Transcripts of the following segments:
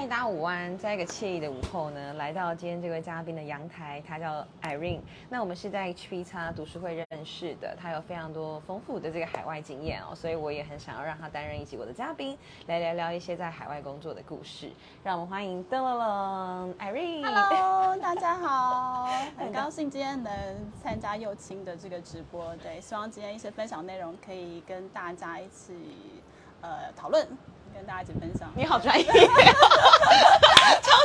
嗨，大家午安！在一个惬意的午后呢，来到今天这位嘉宾的阳台，她叫 Irene。那我们是在 HPX 读书会认识的，她有非常多丰富的这个海外经验哦，所以我也很想要让她担任一集我的嘉宾，来聊聊一些在海外工作的故事。让我们欢迎噔噔噔 Irene。Hello， 大家好，很高兴今天能参加又青的这个直播，对，希望今天一些分享内容可以跟大家一起讨论。跟大家一起分享，你好专业，超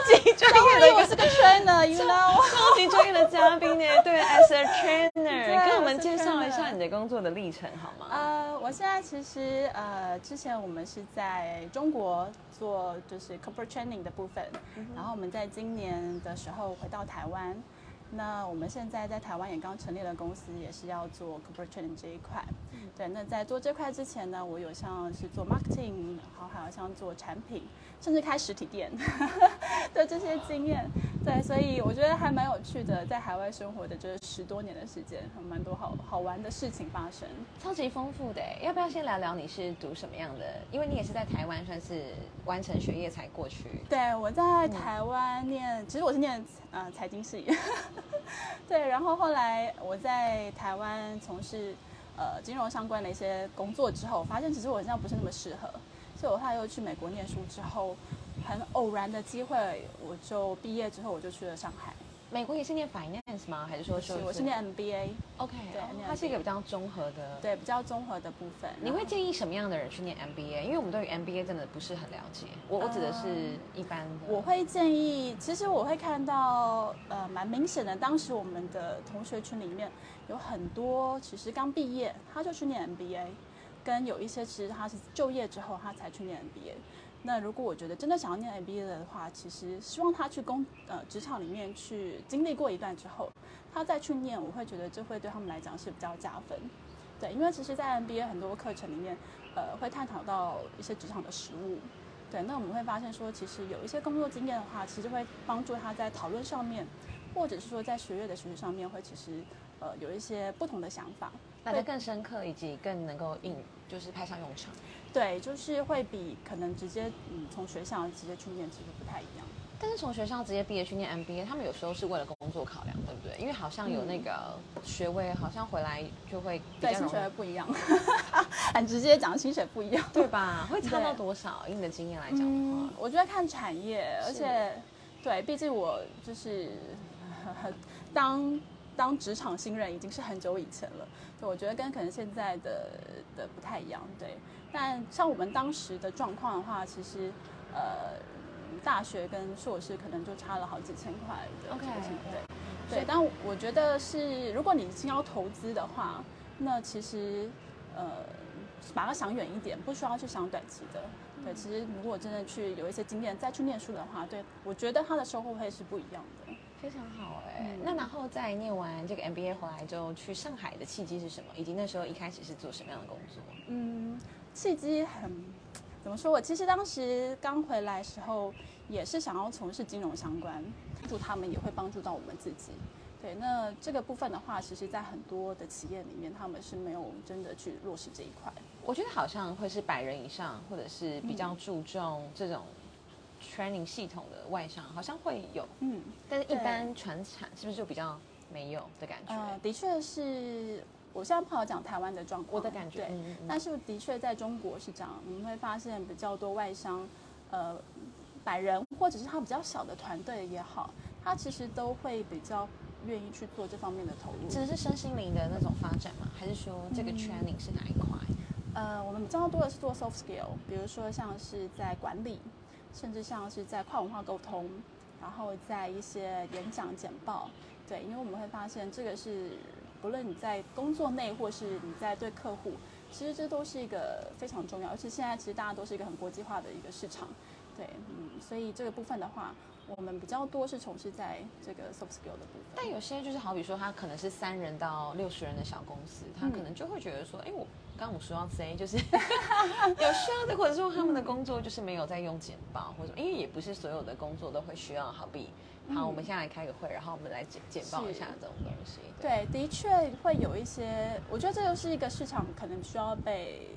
级专业的，我是个 trainer， you know， 超级专业的嘉宾呢。对 ，as a trainer， 跟我们介绍一下你的工作的历程好吗？我现在其实之前我们是在中国做就是 corporate training 的部分，然后我们在今年的时候回到台湾，那我们现在在台湾也刚成立了公司，也是要做 corporate training 这一块。对，那在做这块之前呢，我有像是做 marketing， 然后还有像做产品，甚至开实体店的这些经验。对，所以我觉得还蛮有趣的，在海外生活的这10多年的时间，还蛮多好玩的事情发生，超级丰富的。要不要先聊聊你是读什么样的？因为你也是在台湾算是完成学业才过去。对，我在台湾念，其实我是念财经系，对，然后后来我在台湾从事。金融相关的一些工作之后，发现其实我好像不是那么适合，所以我后来又去美国念书之后，很偶然的机会，我就毕业之后我就去了上海。美国也是念 finance 吗？还是说我是念 MBA？ OK， 对，它是一个比较综合的，对，比较综合的部分。你会建议什么样的人去念 MBA？ 因为我们对于 MBA 真的不是很了解，我指的是一般的。我会建议，其实我会看到，蛮明显的，当时我们的同学群里面有很多，其实刚毕业他就去念 MBA， 跟有一些其实他是就业之后他才去念 MBA。那如果我觉得真的想要念 MBA 的话，其实希望他去职场里面去经历过一段之后，他再去念，我会觉得这会对他们来讲是比较加分。对，因为其实在 MBA 很多课程里面，会探讨到一些职场的实务。对，那我们会发现说，其实有一些工作经验的话，其实会帮助他在讨论上面，或者是说在学业的学习上面，会其实有一些不同的想法，来得更深刻，以及更能够就是派上用场。对，就是会比可能直接从学校直接去念其实不太一样。但是从学校直接毕业去念 MBA， 他们有时候是为了工作考量，对不对？因为好像有那个学位，好像回来就会比较容易，对，薪水不一样，很直接讲薪水不一样，对吧？会差到多少？以你的经验来讲的话，我觉得看产业，而且对，毕竟我就是当职场新人已经是很久以前了，对，我觉得跟可能现在的不太一样，对。但像我们当时的状况的话，其实大学跟硕士可能就差了好几千块的 OK， 对，但我觉得是，如果你已经要投资的话，那其实把它想远一点，不需要去想短期的。对，其实如果真的去有一些经验再去念书的话，对，我觉得它的收获会是不一样的。非常好那然后在念完这个 MBA 回来就去上海的契机是什么？以及那时候一开始是做什么样的工作？契机怎么说？我其实当时刚回来的时候也是想要从事金融相关，帮助他们也会帮助到我们自己。对，那这个部分的话，其实在很多的企业里面，他们是没有真的去落实这一块。我觉得好像会是100人以上，或者是比较注重这种training 系统的外商好像会有，但是一般传产是不是就比较没有的感觉？的确是，我现在不好讲台湾的状况，我的感觉，对，但是的确在中国是这样，我们会发现比较多外商，100人或者是他比较小的团队也好，他其实都会比较愿意去做这方面的投入。只是身心灵的那种发展吗？还是说这个 training 是哪一块？我们比较多的是做 soft skill， 比如说像是在管理。甚至像是在跨文化沟通，然后在一些演讲简报，对，因为我们会发现这个是不论你在工作内或是你在对客户，其实这都是一个非常重要，而且现在其实大家都是一个很国际化的一个市场，对，所以这个部分的话，我们比较多是从事在这个 soft skill 的部分。但有些就是好比说，他可能是3人到60人的小公司，他可能就会觉得说，我刚我说到 C 就是有需要的，或者说他们的工作就是没有在用简报或者，因为也不是所有的工作都会需要，好比我们现在来开个会，然后我们来简报一下这种东西。对，的确会有一些，我觉得这就是一个市场可能需要被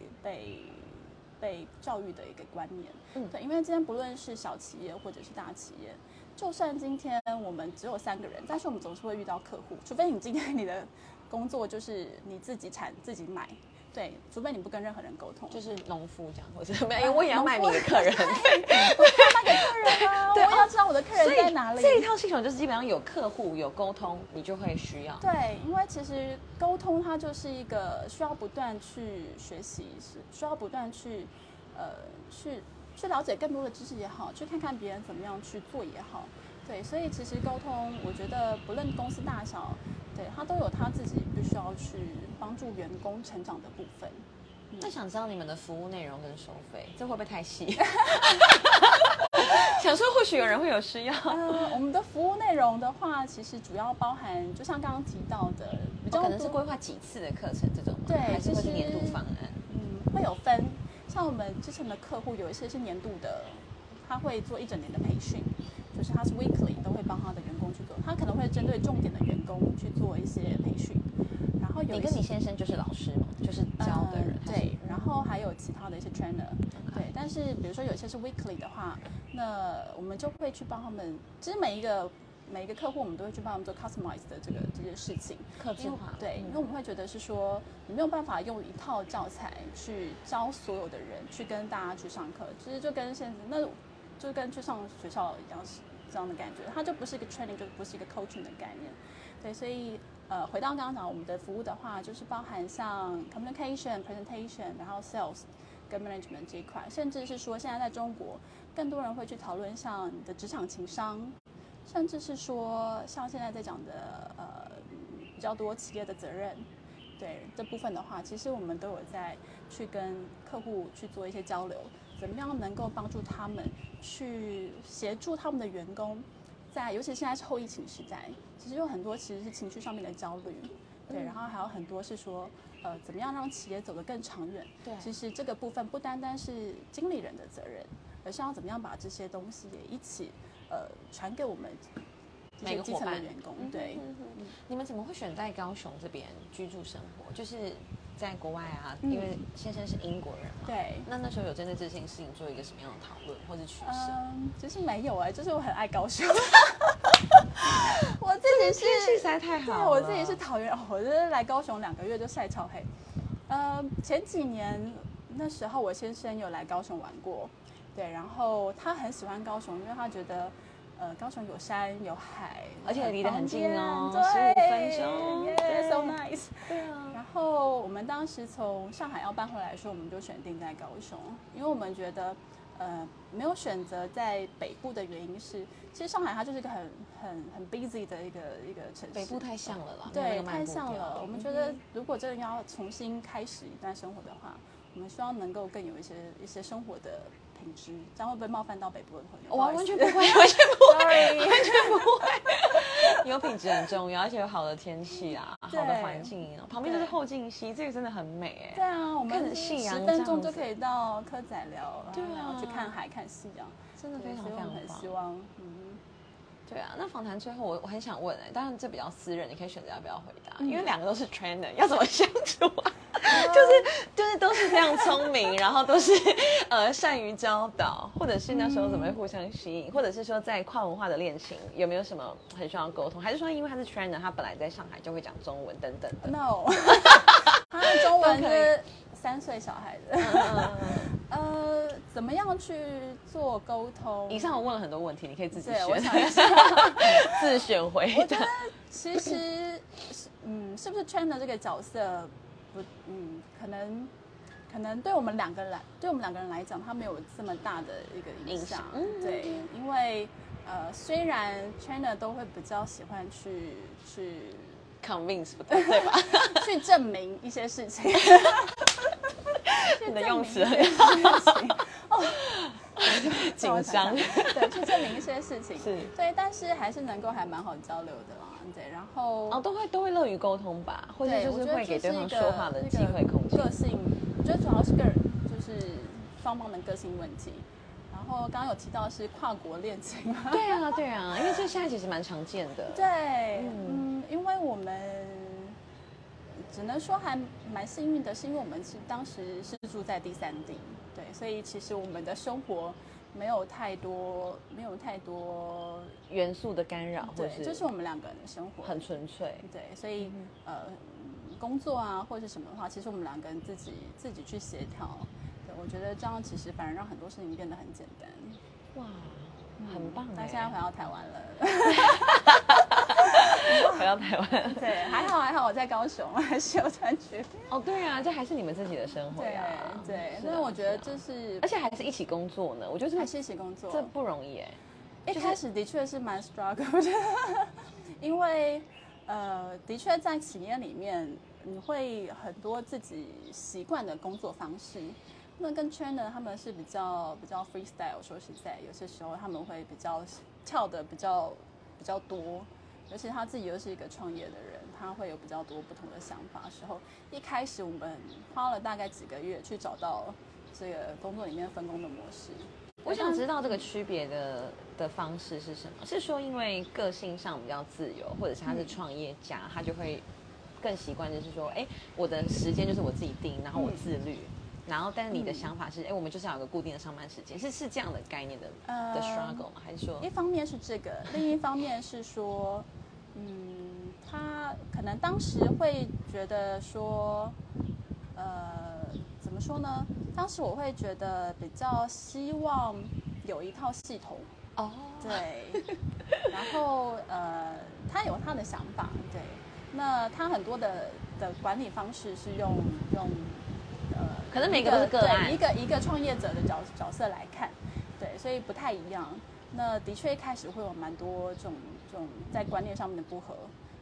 被教育的一个观念。对，因为今天不论是小企业或者是大企业，就算今天我们只有3个人，但是我们总是会遇到客户，除非你今天你的工作就是你自己产自己买，对，除非你不跟任何人沟通，就是农夫这样，或者什么，因为我也要卖米的客人，我要卖给客人啊，我要知道我的客人在哪里。这一套系统就是基本上有客户有沟通，你就会需要。对，因为其实沟通它就是一个需要不断去学习，需要不断去去了解更多的知识也好，去看看别人怎么样去做也好。对，所以其实沟通，我觉得不论公司大小，对，它都有它自己必须要去帮助员工成长的部分。那想知道你们的服务内容跟收费，这会不会太细？想说或许有人会有需要。我们的服务内容的话，其实主要包含，就像刚刚提到的，比较可能是规划几次的课程这种吗？对，还是会是年度方案？会有分。像我们之前的客户，有一些是年度的，他会做1整年的培训。就是他是 weekly 都会帮他的员工去做，他可能会针对重点的员工去做一些培训。然后有你跟你先生就是老师嘛，就是教的人。对，然后还有其他的一些 trainer。对，但是比如说有些是 weekly 的话，那我们就会去帮他们，其实每一个客户我们都会去帮他们做 customize 的这些事情。客制化。对，因为我们会觉得是说你没有办法用一套教材去教所有的人去跟大家去上课，其实就跟现在那。就跟去上学校一样是这样的感觉，它就不是一个 training， 就不是一个 coaching 的概念。对，所以回到刚刚讲我们的服务的话，就是包含像 communication、presentation， 然后 sales 跟 management 这一块，甚至是说现在在中国更多人会去讨论像你的职场情商，甚至是说像现在在讲的比较多企业的责任。对，这部分的话，其实我们都有在去跟客户去做一些交流，怎么样能够帮助他们去协助他们的员工在，尤其现在是后疫情时代，其实有很多其实是情绪上面的焦虑，对，然后还有很多是说怎么样让企业走得更长远。对，其实这个部分不单单是经理人的责任，而是要怎么样把这些东西也一起传给我们每个伙伴的员工。对，你们怎么会选在高雄这边居住生活？就是在国外啊，因为先生是英国人嘛。对，那时候有针对这件事情做一个什么样的讨论或者取舍？其实没有就是我很爱高雄。我自己是天气实在太好了。我自己是桃园，我就是来高雄2个月就晒超黑。前几年那时候我先生有来高雄玩过，对，然后他很喜欢高雄，因为他觉得高雄有山有海，而且离得很近哦，15分钟。Yeah, so nice。对啊。然后我们当时从上海要搬回来的时候，我们就选定在高雄，因为我们觉得，没有选择在北部的原因是，其实上海它就是一个很 busy 的一个城市，北部太像了啦。对，太像了。我们觉得，如果真的要重新开始一段生活的话，我们希望能够更有一些生活的品质，这样会不会冒犯到北部的朋友？完全不会，完全不会，完全不会。有品质很重要，而且有好的天气啊，好的环境啊，旁边就是后劲溪，这个真的很美哎。对啊，我们10分钟就可以到蚵仔寮，然后去看海、看夕阳，真的非常非常很希望。对啊，那访谈最后我很想问当然这比较私人，你可以选择要不要回答，因为2个都是 trainer， 要怎么相处啊？就是都是非常聪明，然后都是善于教导，或者是那时候怎么会互相吸引，或者是说在跨文化的恋情有没有什么很需要沟通，还是说因为他是 trainer， 他本来在上海就会讲中文等等的 ？No， 他的中文是3岁小孩子。怎么样去做沟通？以上我问了很多问题，你可以自己选，我想一下自选回答。我觉得其实，是不是 trainer 这个角色？可能对我们两个人来讲，他没有这么大的一个影响。对，因为虽然 trainer 都会比较喜欢去 convince 对吧？去证明一些事情。你的用词很好。紧张。对，去证明一些事情。是。对，但是还是能够还蛮好交流的啦。对，然后都会乐于沟通吧，或者就是会给对方说话的机会空间。个性，我觉得主要是个人，就是双方的个性问题。然后刚刚有提到是跨国恋情嘛？对啊，因为这现在其实蛮常见的。对，因为我们只能说还蛮幸运的，是因为我们是当时是住在第3地，对，所以其实我们的生活没有太多元素的干扰，对，这是我们两个人的生活很纯粹，对，所以、工作啊或是什么的话，其实我们两个人自己去协调，对，我觉得这样其实反而让很多事情变得很简单。哇，很棒耶！但现在回到台湾了，回到台湾，对，还好，我在高雄，还是有感觉。哦，对啊，这还是你们自己的生活呀、啊，对。所以、我觉得这是，而且还是一起工作呢。我觉得还是一起工作，这不容易哎、欸。一开始的确是蛮 struggle 的，因为的确在企业里面，你会很多自己习惯的工作方式。那跟 trainer 他们是比较 freestyle， 说实在，有些时候他们会比较跳的比较多，而且他自己又是一个创业的人，他会有比较多不同的想法。时候一开始我们花了大概几个月去找到这个工作里面分工的模式。我想知道这个区别的方式是什么？是说因为个性上比较自由，或者是他是创业家，他就会更习惯就是说，哎，我的时间就是我自己定，然后我自律。然后但是你的想法是我们就是要有个固定的上班时间，是这样的概念的 struggle 吗？还是说一方面是这个，另一方面是说他可能当时会觉得说怎么说呢，当时我会觉得比较希望有一套系统哦，对然后他有他的想法，对，那他很多的管理方式是用可能每个都是个案，一个创业者的角色来看，对，所以不太一样。那的确一开始会有蛮多这种在观念上面的不合，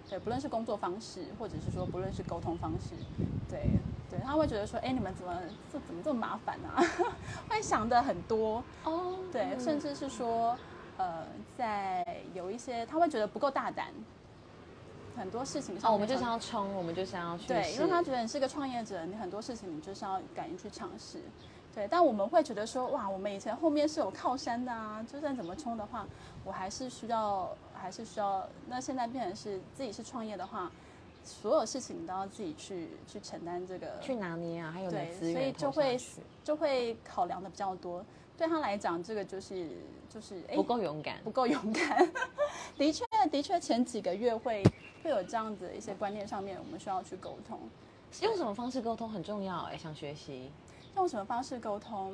对，不论是工作方式，或者是说不论是沟通方式，对对，他会觉得说，哎，你们怎么这么麻烦啊？会想的很多哦，对，甚至是说，在有一些他会觉得不够大胆。很多事情上我们就是要冲，我们就是要去，对，因为他觉得你是个创业者，你很多事情你就是要敢于去尝试，对，但我们会觉得说，哇，我们以前后面是有靠山的啊，就算怎么冲的话，我还是需要那现在变成是自己是创业的话，所有事情你都要自己去承担，这个去拿捏啊，还有你资源，对，所以就会考量的比较多。对他来讲，这个就是不够勇敢的确前几个月会有这样子一些观念上面我们需要去沟通。用什么方式沟通很重要哎，想学习用什么方式沟通。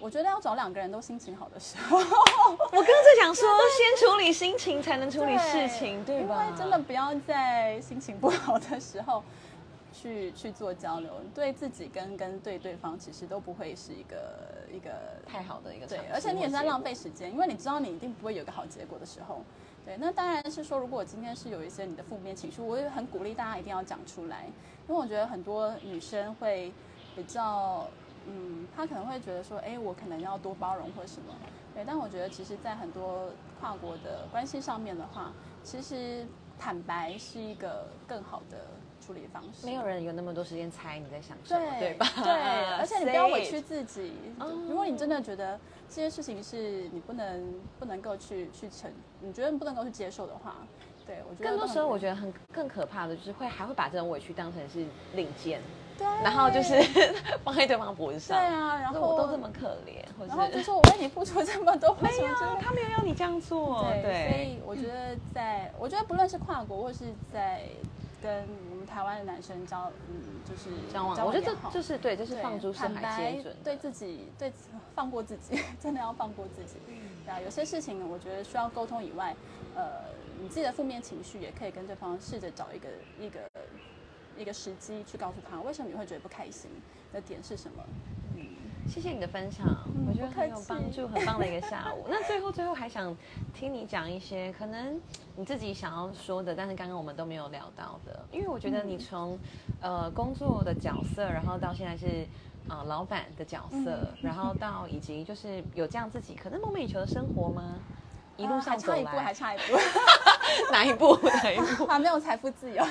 我觉得要找两个人都心情好的时候。我刚才想说先处理心情才能处理事情， 对吧？因为真的不要在心情不好的时候去做交流，对自己跟对对方其实都不会是一个太好的一个，对，而且你也是在浪费时间，因为你知道你一定不会有一个好结果的时候，对。那当然是说，如果我今天是有一些你的负面情绪，我也很鼓励大家一定要讲出来，因为我觉得很多女生会比较她可能会觉得说，哎，我可能要多包容或什么，对，但我觉得其实在很多跨国的关系上面的话，其实坦白是一个更好的处理方式。没有人有那么多时间猜你在想什么， 对吧？对，而且你不要委屈自己。如果你真的觉得这些事情是你不能够去承，你觉得你不能够去接受的话，对，我觉得更多时候我觉得更可怕的就是还会把这种委屈当成是令箭，对，然后就是放在对方脖子上，对啊，然后我都这么可怜，或者然后就说我为你付出这么多，没有，他没有要你这样做，对，所以我觉得我觉得不论是跨国或是在跟我们台湾的男生就是交往，我觉得这就是对，就是放诸四海皆准，对自己，对，放过自己，真的要放过自己。对啊，有些事情我觉得需要沟通以外，你自己的负面情绪也可以跟对方试着找一个时机去告诉他，为什么你会觉得不开心的点是什么。谢谢你的分享，我觉得很有帮助，很棒的一个下午。那最后还想听你讲一些可能你自己想要说的，但是刚刚我们都没有聊到的，因为我觉得你从工作的角色，然后到现在是老板的角色，然后到以及就是有这样自己可能梦寐以求的生活吗？一路上走来，还差一步，哪一步？还没有财富自由，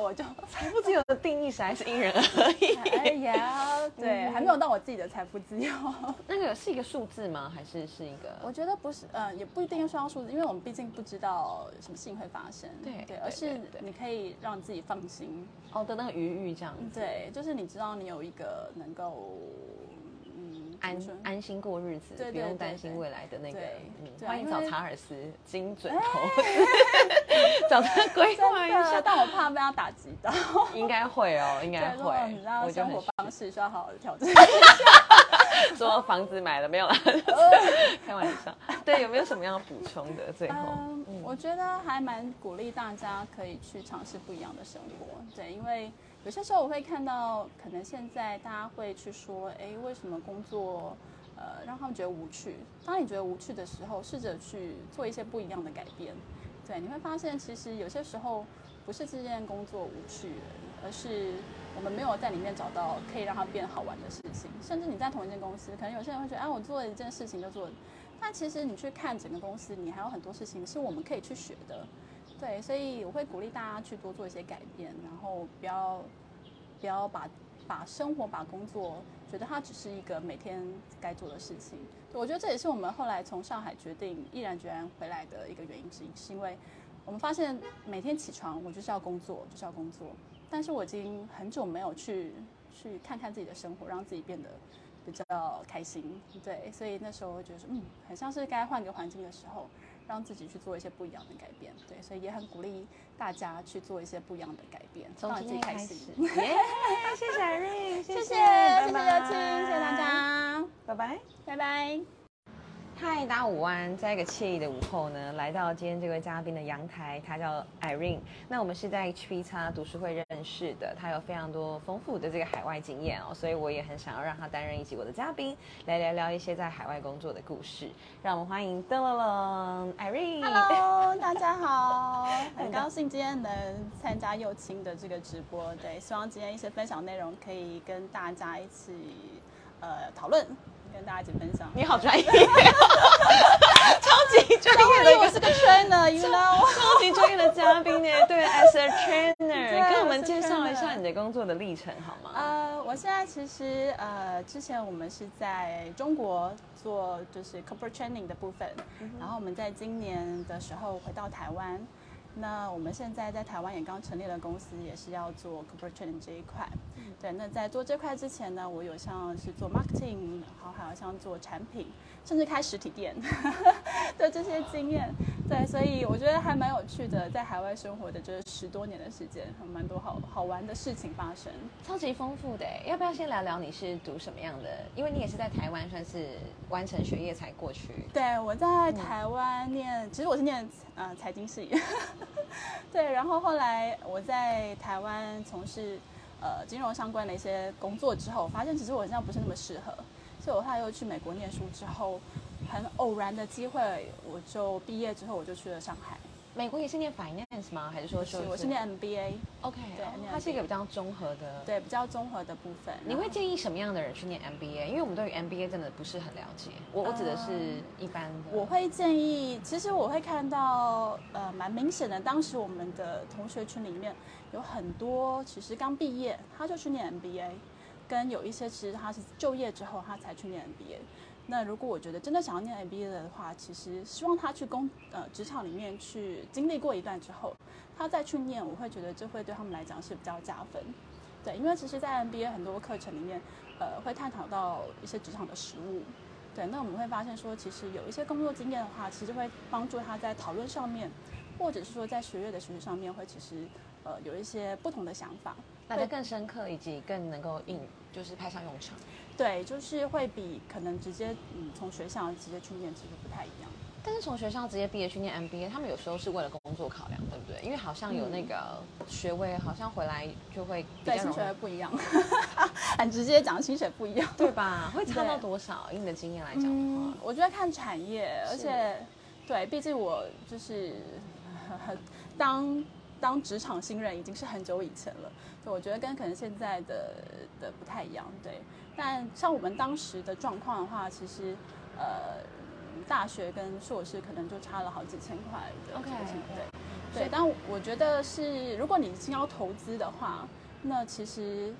我就财富自由的定义实在是因人而异。哎呀，对，还没有到我自己的财富自由。那个是一个数字吗？还是一个？我觉得不是，也不一定需要数字，因为我们毕竟不知道什么事情会发生。对，而是你可以让自己放心哦的那个余裕这样子。对，就是你知道你有一个能够。安心过日子，对对对对，不用担心未来的那个。欢迎找查尔斯精准投资，找他规划一下。但我怕被他打击到，应该会哦，应该会。我生活方式需要好好调整一下。说房子买了没有啦？开玩笑。对，有没有什么样补充的？最后，我觉得还蛮鼓励大家可以去尝试不一样的生活。对，因为。有些时候我会看到，可能现在大家会去说，哎，为什么工作，让他们觉得无趣？当你觉得无趣的时候，试着去做一些不一样的改变。对，你会发现，其实有些时候不是这件工作无趣，而是我们没有在里面找到可以让它变好玩的事情。甚至你在同一间公司，可能有些人会觉得，啊，我做一件事情就做，但其实你去看整个公司，你还有很多事情是我们可以去学的。对，所以我会鼓励大家去多做一些改变，然后不要把生活、把工作觉得它只是一个每天该做的事情。对，我觉得这也是我们后来从上海决定毅然决然回来的一个原因之一，是因为我们发现每天起床我就是要工作，就是要工作，但是我已经很久没有去看看自己的生活，让自己变得比较开心。对，所以那时候我觉得说，很像是该换个环境的时候。让自己去做一些不一样的改变，对，所以也很鼓励大家去做一些不一样的改变，从自己开始。谢谢 Irene， 谢谢大家，拜拜。嗨，大家午安！在一个惬意的午后呢，来到今天这位嘉宾的阳台，他叫 Irene。那我们是在 HPX 读书会认识的，他有非常多丰富的这个海外经验哦，所以我也很想要让他担任一集我的嘉宾，来聊聊一些在海外工作的故事。让我们欢迎Irene。Hello， 大家好，很高兴今天能参加又青的这个直播，对，希望今天一些分享内容可以跟大家一起讨论。跟大家一起分享，你好专业，超级专业的一个，我是个 trainer，you know， 超级专业的嘉宾呢。对 ，as a trainer， 跟我们介绍一下你的工作的历程好吗？我现在其实之前我们是在中国做就是 corporate training 的部分，然后我们在今年的时候回到台湾，那我们现在在台湾也刚成立了公司，也是要做 corporate training 这一块。对，那在做这块之前呢，我有像是做 marketing， 然后还有像做产品，甚至开实体店的这些经验。对，所以我觉得还蛮有趣的，在海外生活的这10多年的时间，有蛮多好玩的事情发生，超级丰富的。要不要先聊聊你是读什么样的？因为你也是在台湾算是完成学业才过去。对，我在台湾念，其实我是念财经系，对，然后后来我在台湾从事。金融相关的一些工作之后，发现其实我好像不是那么适合，所以我后来又去美国念书之后，很偶然的机会，我就毕业之后我就去了上海。美国也是念 finance 吗？还是说是？我是念 MBA。OK， 对，它是一个比较综合的，对，比较综合的部分。你会建议什么样的人去念 MBA？ 因为我们对于 MBA 真的不是很了解。我指的是一般的。我会建议，其实我会看到，蛮明显的，当时我们的同学群里面有很多其实刚毕业他就去念 MBA， 跟有一些其实他是就业之后他才去念 MBA。那如果我觉得真的想要念 MBA 的话，其实希望他去职场里面去经历过一段之后，他再去念，我会觉得这会对他们来讲是比较加分。对，因为其实在 MBA 很多课程里面，会探讨到一些职场的实务。对，那我们会发现说，其实有一些工作经验的话，其实会帮助他在讨论上面，或者是说在学业的学习上面，会其实有一些不同的想法，来得更深刻，以及更能够就是派上用场。对，就是会比可能直接从学校直接去念其实不太一样。但是从学校直接毕业去念 MBA， 他们有时候是为了工作考量，对不对？因为好像有那个学位，好像回来就会比较容易，对，薪水不一样，很直接讲薪水不一样，对吧？会差到多少？以你的经验来讲的话，我觉得看产业，而且对，毕竟我就是当职场新人已经是很久以前了，所以我觉得跟可能现在的不太一样，对。但像我们当时的状况的话，其实大学跟硕士可能就差了好几千块的 OK， 对，所以但我觉得是，如果你已经要投资的话，那其实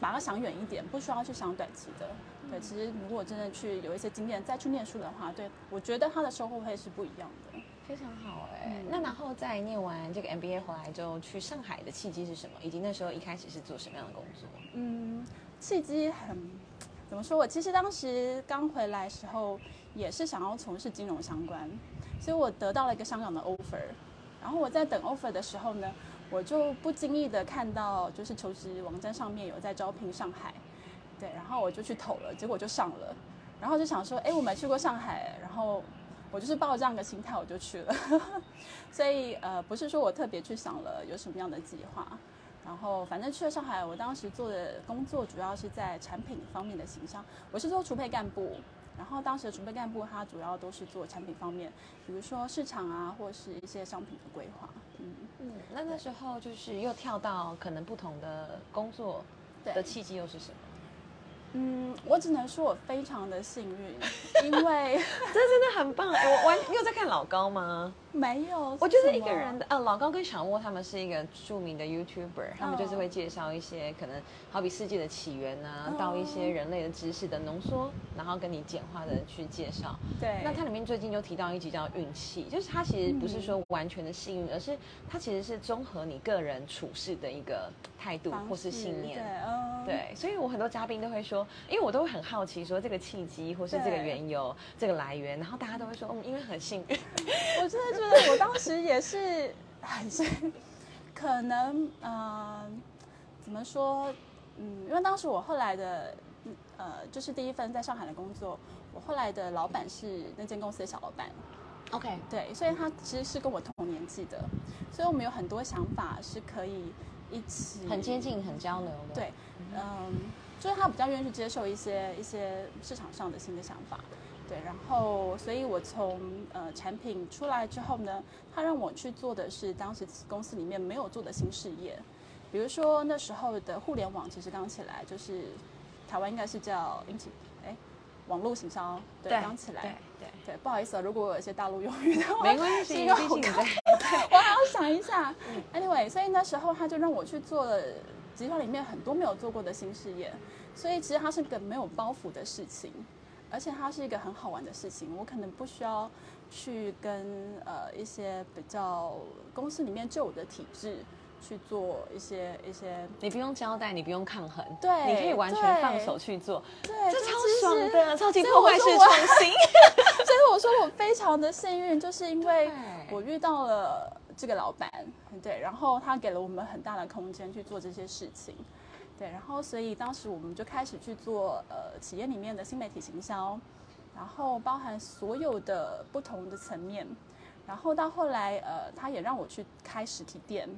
把它想远一点，不需要去想短期的。对，其实如果真的去有一些经验再去念书的话，对，我觉得它的收获会是不一样的。非常好哎、欸嗯，那然后在念完这个 MBA 回来之后，去上海的契机是什么？以及那时候一开始是做什么样的工作？嗯，契机很怎么说？我其实当时刚回来的时候，也是想要从事金融相关，所以我得到了一个香港的 offer。然后我在等 offer 的时候呢，我就不经意的看到就是求职网站上面有在招聘上海，对，然后我就去投了，结果就上了，然后就想说，哎，我没去过上海，然后。我就是抱着这样的心态我就去了所以不是说我特别去想了有什么样的计划，然后反正去了上海，我当时做的工作主要是在产品方面的形象，我是做储备干部，然后当时的储备干部他主要都是做产品方面，比如说市场啊或是一些商品的规划。嗯嗯，那时候就是又跳到可能不同的工作的契机又是什么？嗯，我只能说我非常的幸运，因为这真的很棒哎、欸！你有在看老高吗？没有，我就是一个人的老高跟小莫他们是一个著名的 YouTuber， 他们就是会介绍一些可能好比世界的起源啊，到一些人类的知识的浓缩，然后跟你简化的去介绍。对，那它里面最近就提到一集叫运气，就是它其实不是说完全的幸运，而是它其实是综合你个人处事的一个态度或是信念。对，所以我很多嘉宾都会说，因为我都会很好奇说这个契机或是这个缘由、这个来源，然后大家都会说，因为很幸运。我真的觉得我当时也是很幸运，可能怎么说，因为当时我后来的就是第一份在上海的工作，我后来的老板是那间公司的小老板。OK， 对，所以他其实是跟我同年纪的，所以我们有很多想法是可以。一起很接近很交流的，对，就是他比较愿意去接受一些市场上的新的想法，对，然后所以我从产品出来之后呢，他让我去做的是当时公司里面没有做的新事业，比如说那时候的互联网其实刚起来，就是台湾应该是叫网络行销，对，刚起来，对，不好意思啊，如果有一些大陆用语的话，没关系，因为我还要想一下。Anyway， 所以那时候他就让我去做了集团里面很多没有做过的新事业，所以其实它是个没有包袱的事情，而且它是一个很好玩的事情。我可能不需要去跟一些比较公司里面旧有的体制。去做一些，你不用交代，你不用抗衡，对，你可以完全放手去做，对，这超爽的，超级破坏式创新。所以我说我非常的幸运，就是因为我遇到了这个老板，对，然后他给了我们很大的空间去做这些事情，对，然后所以当时我们就开始去做企业里面的新媒体行销，然后包含所有的不同的层面，然后到后来他也让我去开实体店。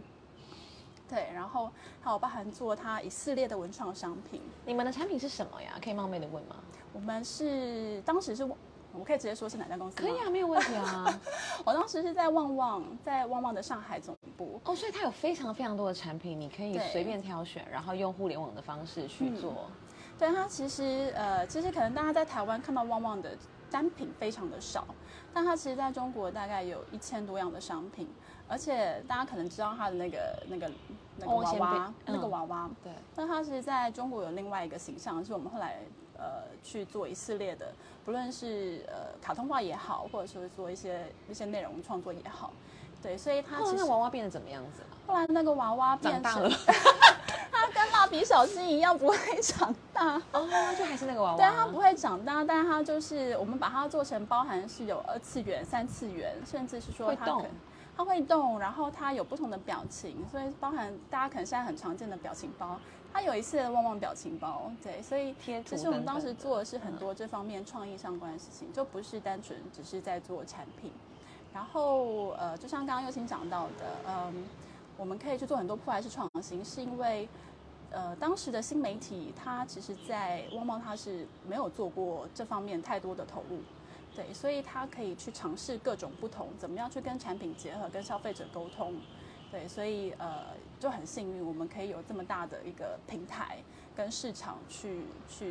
对，然后还有包含做它一系列的文创商品。你们的产品是什么呀？可以冒昧的问吗？我们是当时是，我可以直接说是哪家公司吗？可以啊，没有问题啊。我当时是在旺旺的上海总部。哦，所以它有非常非常多的产品，你可以随便挑选，然后用互联网的方式去做。对，它其实可能大家在台湾看到旺旺的单品非常的少，但它其实在中国大概有1000多样的商品。而且大家可能知道他的那个娃娃，对。但他是在中国有另外一个形象，是我们后来去做一系列的，不论是卡通化也好，或者说做一些内容创作也好，对。所以他其实后来那娃娃变得怎么样子了？后来那个娃娃变大了，他跟蜡笔小新一样不会长大哦，就还是那个娃娃。对，他不会长大，但他就是我们把它做成包含是有2次元、3次元，甚至是说它可能。它会动，然后它有不同的表情，所以包含大家可能现在很常见的表情包，它有一系列的旺旺表情包，对，所以其实我们当时做的是很多这方面创意相关的事情，就不是单纯只是在做产品。然后就像刚刚侑昕讲到的，我们可以去做很多破坏式创新，是因为当时的新媒体它其实在旺旺它是没有做过这方面太多的投入。对，所以他可以去尝试各种不同，怎么样去跟产品结合，跟消费者沟通。对，所以就很幸运，我们可以有这么大的一个平台跟市场去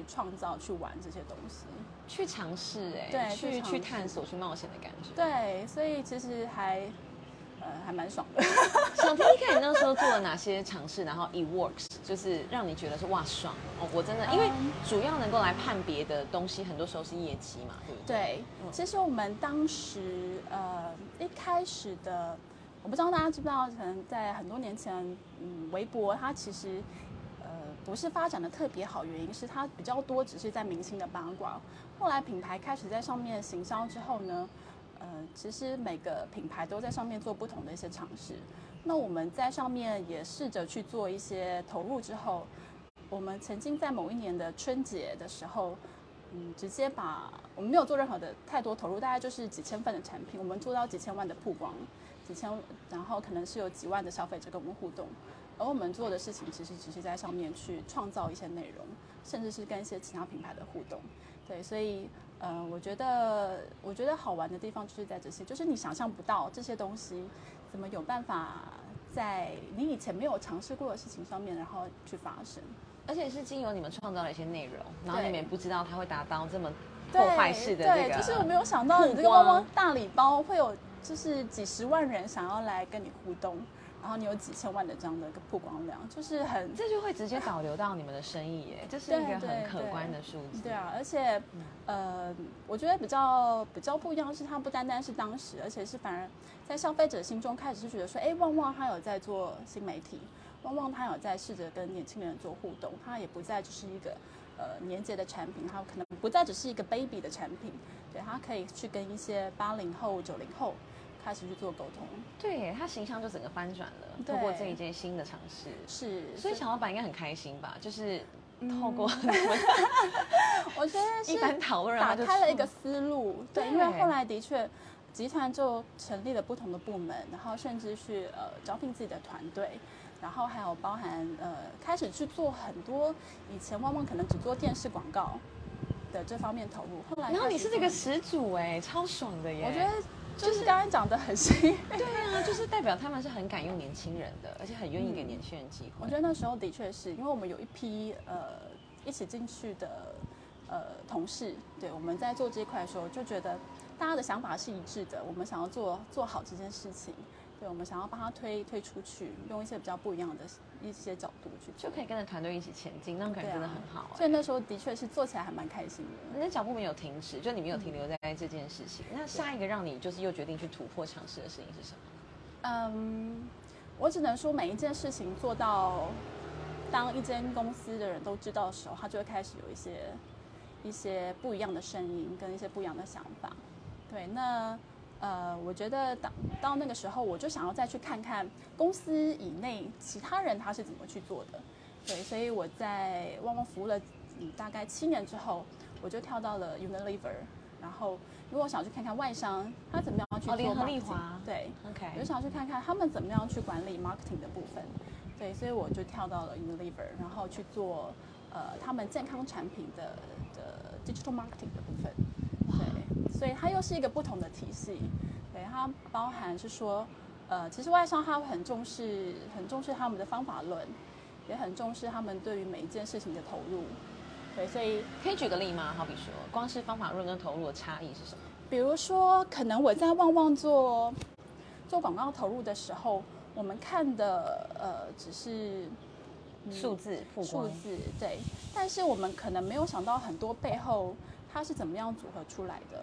创造、去玩这些东西，去尝试，对，去探索、去冒险的感觉。对，所以其实还还蛮爽的。想听听看你那时候做了哪些尝试，然后 it works， 就是让你觉得是哇爽哦！我真的，因为主要能够来判别的东西，很多时候是业绩嘛，对不对？对，其实我们当时一开始的，我不知道大家知不知道，可能在很多年前，微博它其实。不是发展的特别好，原因是它比较多只是在明星的八卦。后来品牌开始在上面行销之后呢，其实每个品牌都在上面做不同的一些尝试。那我们在上面也试着去做一些投入之后，我们曾经在某一年的春节的时候，直接把我们没有做任何的太多投入，大概就是几千份的产品，我们做到几千万的曝光，然后可能是有几万的消费者跟我们互动。而我们做的事情其实只是在上面去创造一些内容，甚至是跟一些其他品牌的互动。对，所以我觉得好玩的地方就是在这些，就是你想象不到这些东西怎么有办法在你以前没有尝试过的事情上面然后去发生，而且是经由你们创造了一些内容，然后你们也不知道它会达到这么破坏式的这个。对，就是我没有想到你这个汪汪大礼包会有就是几十万人想要来跟你互动，然后你有几千万的这样的一个曝光量，就是很，这就会直接导流到你们的生意耶，这是一个很可观的数字。对啊，而且我觉得比较不一样是它不单单是当时，而且是反而在消费者心中开始是觉得说，哎，旺旺他有在做新媒体，旺旺他有在试着跟年轻人做互动，他也不再就是一个年节的产品，它可能不再只是一个 baby 的产品，对，它可以去跟一些80后、90后。开始去做沟通，对，他形象就整个翻转了。透过这一件新的尝试，是，所以小老板应该很开心吧？就是透过，我觉得是一般讨论，打开了一个思路。对，因为后来的确，集团就成立了不同的部门，然后甚至去招聘自己的团队，然后还有包含开始去做很多以前旺旺可能只做电视广告的这方面投入。后来，然后你是这个始祖哎，超爽的耶！我觉得。就是刚刚讲的很幸运，对啊，就是代表他们是很敢用年轻人的，而且很愿意给年轻人机会。我觉得那时候的确是因为我们有一批一起进去的同事，对，我们在做这一块的时候就觉得大家的想法是一致的，我们想要做好这件事情，对，我们想要帮他推出去，用一些比较不一样的一些角度去做，就可以跟着团队一起前进，那种感觉真的很好，欸啊。所以那时候的确是做起来还蛮开心的。那脚步没有停止，就你没有停留在这件事情。那下一个让你就是又决定去突破尝试的事情是什么？我只能说每一件事情做到，当一间公司的人都知道的时候，他就会开始有一些不一样的声音跟一些不一样的想法。对，那。我觉得到那个时候，我就想要再去看看公司以内其他人他是怎么去做的，对，所以我在旺旺服务了大概7年之后，我就跳到了 Unilever， 然后因为我想去看看外商他怎么样去做联合利华，对， okay. 我就想去看看他们怎么样去管理 marketing 的部分，对，所以我就跳到了 Unilever， 然后去做他们健康产品的 digital marketing 的部分，对。所以它又是一个不同的体系，对，它包含是说，其实外商它很重视他们的方法论，也很重视他们对于每一件事情的投入，对，所以可以举个例吗？好比说，光是方法论跟投入的差异是什么？比如说，可能我在旺旺做广告投入的时候，我们看的只是。数字曝光，数字对，但是我们可能没有想到很多背后它是怎么样组合出来的。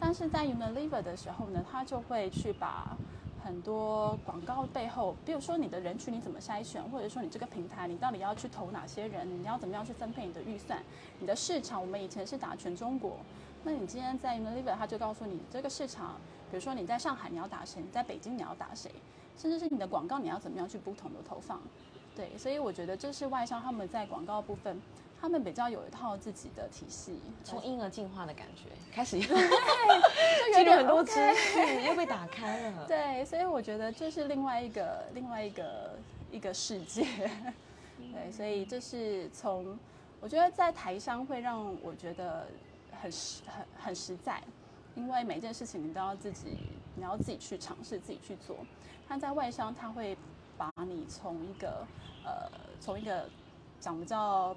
但是在 Unilever 的时候呢，它就会去把很多广告背后，比如说你的人群你怎么筛选，或者说你这个平台你到底要去投哪些人，你要怎么样去分配你的预算，你的市场，我们以前是打全中国，那你今天在 Unilever 它就告诉你这个市场，比如说你在上海你要打谁，你在北京你要打谁，甚至是你的广告你要怎么样去不同的投放。对，所以我觉得这是外商他们在广告部分，他们比较有一套自己的体系，从婴儿进化的感觉开始，进入很多知识又被打开了。对，所以我觉得这是另外一个世界。对，所以这是从我觉得在台商会让我觉得很实在，因为每件事情你都要你要自己去尝试，自己去做。但在外商他会。把你从一个讲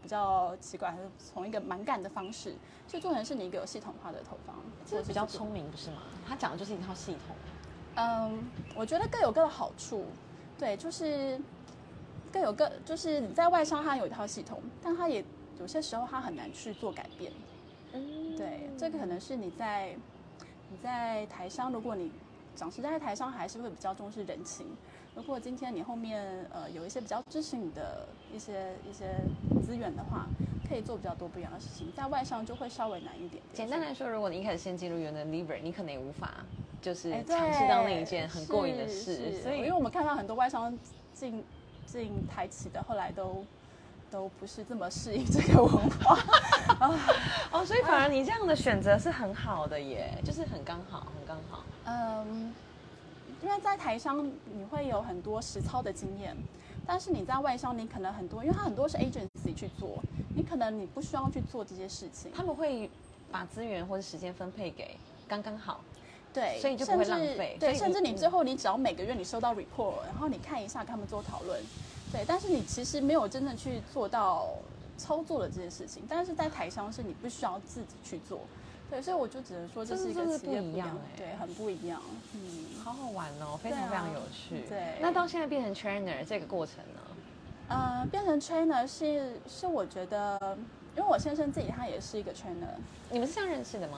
比较奇怪，从一个蛮干的方式，就做成是你一个有系统化的投放，这比较聪明不是吗？他讲的就是一套系统。我觉得各有各的好处，对，就是各有各，就是在外商它有一套系统，但它也有些时候它很难去做改变。嗯，对，这个可能是你在台商，如果你讲实在台商还是会比较重视人情。如果今天你后面有一些比较支持你的一些资源的话，可以做比较多不一样的事情，在外商就会稍微难一点。简单来说，如果你一开始先进入Unilever，你可能也无法就是尝试到那一件很过瘾的事，所以因为我们看到很多外商进台企的，后来都不是这么适应这个文化哦，所以反而你这样的选择是很好的耶，就是很刚好，很刚好。嗯，因为在台商你会有很多实操的经验，但是你在外商你可能很多，因为它很多是 agency 去做，你可能你不需要去做这些事情，他们会把资源或者时间分配给刚刚好。对，所以就不会浪费。对，甚至你最后你只要每个月你收到 report， 然后你看一下跟他们做讨论，对，但是你其实没有真的去做到操作的这些事情，但是在台商是你不需要自己去做，对，所以我就只能说这是一个企业不一样，对，很不一样，嗯，好好玩哦，非常非常有趣。对，那到现在变成 trainer 这个过程呢？变成 trainer 是我觉得，因为我先生自己他也是一个 trainer， 你们是这样认识的吗？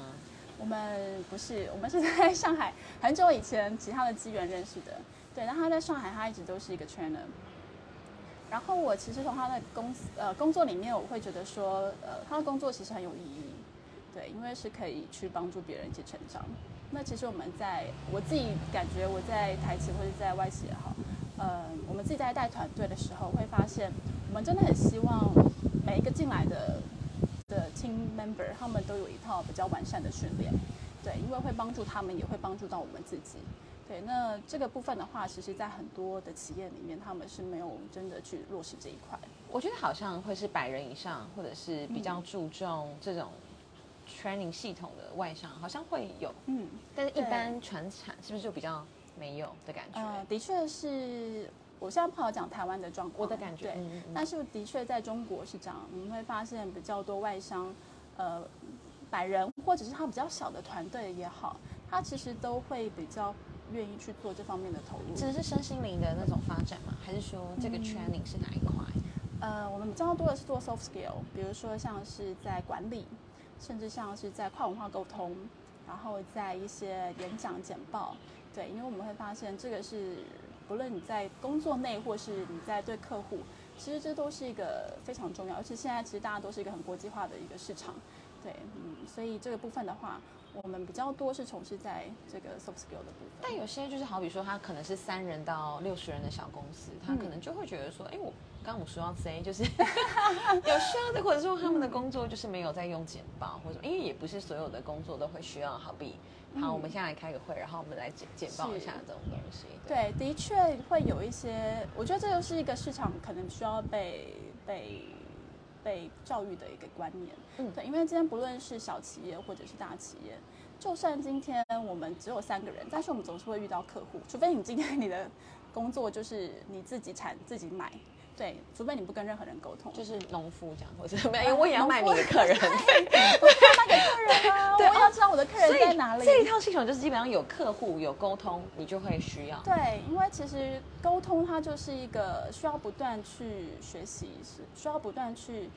我们不是，我们是在上海很久以前其他的机缘认识的。对，然后他在上海，他一直都是一个 trainer。然后我其实从他的工作里面，我会觉得说，他的工作其实很有意义。对，因为是可以去帮助别人一起成长。那其实我自己感觉我在台企或者在外企也好，我们自己在带团队的时候，会发现我们真的很希望每一个进来的 team member 他们都有一套比较完善的训练，对，因为会帮助他们，也会帮助到我们自己。对，那这个部分的话，其实在很多的企业里面，他们是没有真的去落实这一块。我觉得好像会是100人以上，或者是比较注重这种 training 系统的外商，好像会有，但是一般传产是不是就比较没有的感觉？的确是。我现在不好讲台湾的状况，我的感觉，对，但是的确在中国是这样，我们会发现比较多外商，100人或者是他比较小的团队也好，他其实都会比较愿意去做这方面的投入。其实是身心灵的那种发展吗？还是说这个 training 是哪一块？我们比较多的是做 soft skill， 比如说像是在管理，甚至像是在跨文化沟通，然后在一些演讲简报，对，因为我们会发现这个是。无论你在工作内，或是你在对客户，其实这都是一个非常重要。而且现在其实大家都是一个很国际化的一个市场，对，所以这个部分的话，我们比较多是从事在这个 soft skill 的部分。但有些就是好比说，他可能是3人到60人的小公司，他可能就会觉得说，哎，我刚刚我说到 C， 就是有需要的，或者说他们的工作就是没有在用简报或者，因为也不是所有的工作都会需要，好比。好，我们现在来开个会，然后我们来简报一下这种东西。对，的确会有一些，我觉得这就是一个市场可能需要被教育的一个观念。对，因为今天不论是小企业或者是大企业，就算今天我们只有3个人，但是我们总是会遇到客户，除非你今天你的工作就是你自己产自己买。对，除非你不跟任何人沟通，就是农夫这样，或者没有，我也要卖你的客人，我要卖给客人啊，我也要知道我的客人在哪里。这一套系统就是基本上有客户有沟通，你就会需要。对，因为其实沟通它就是一个需要不断去学习，需要不断去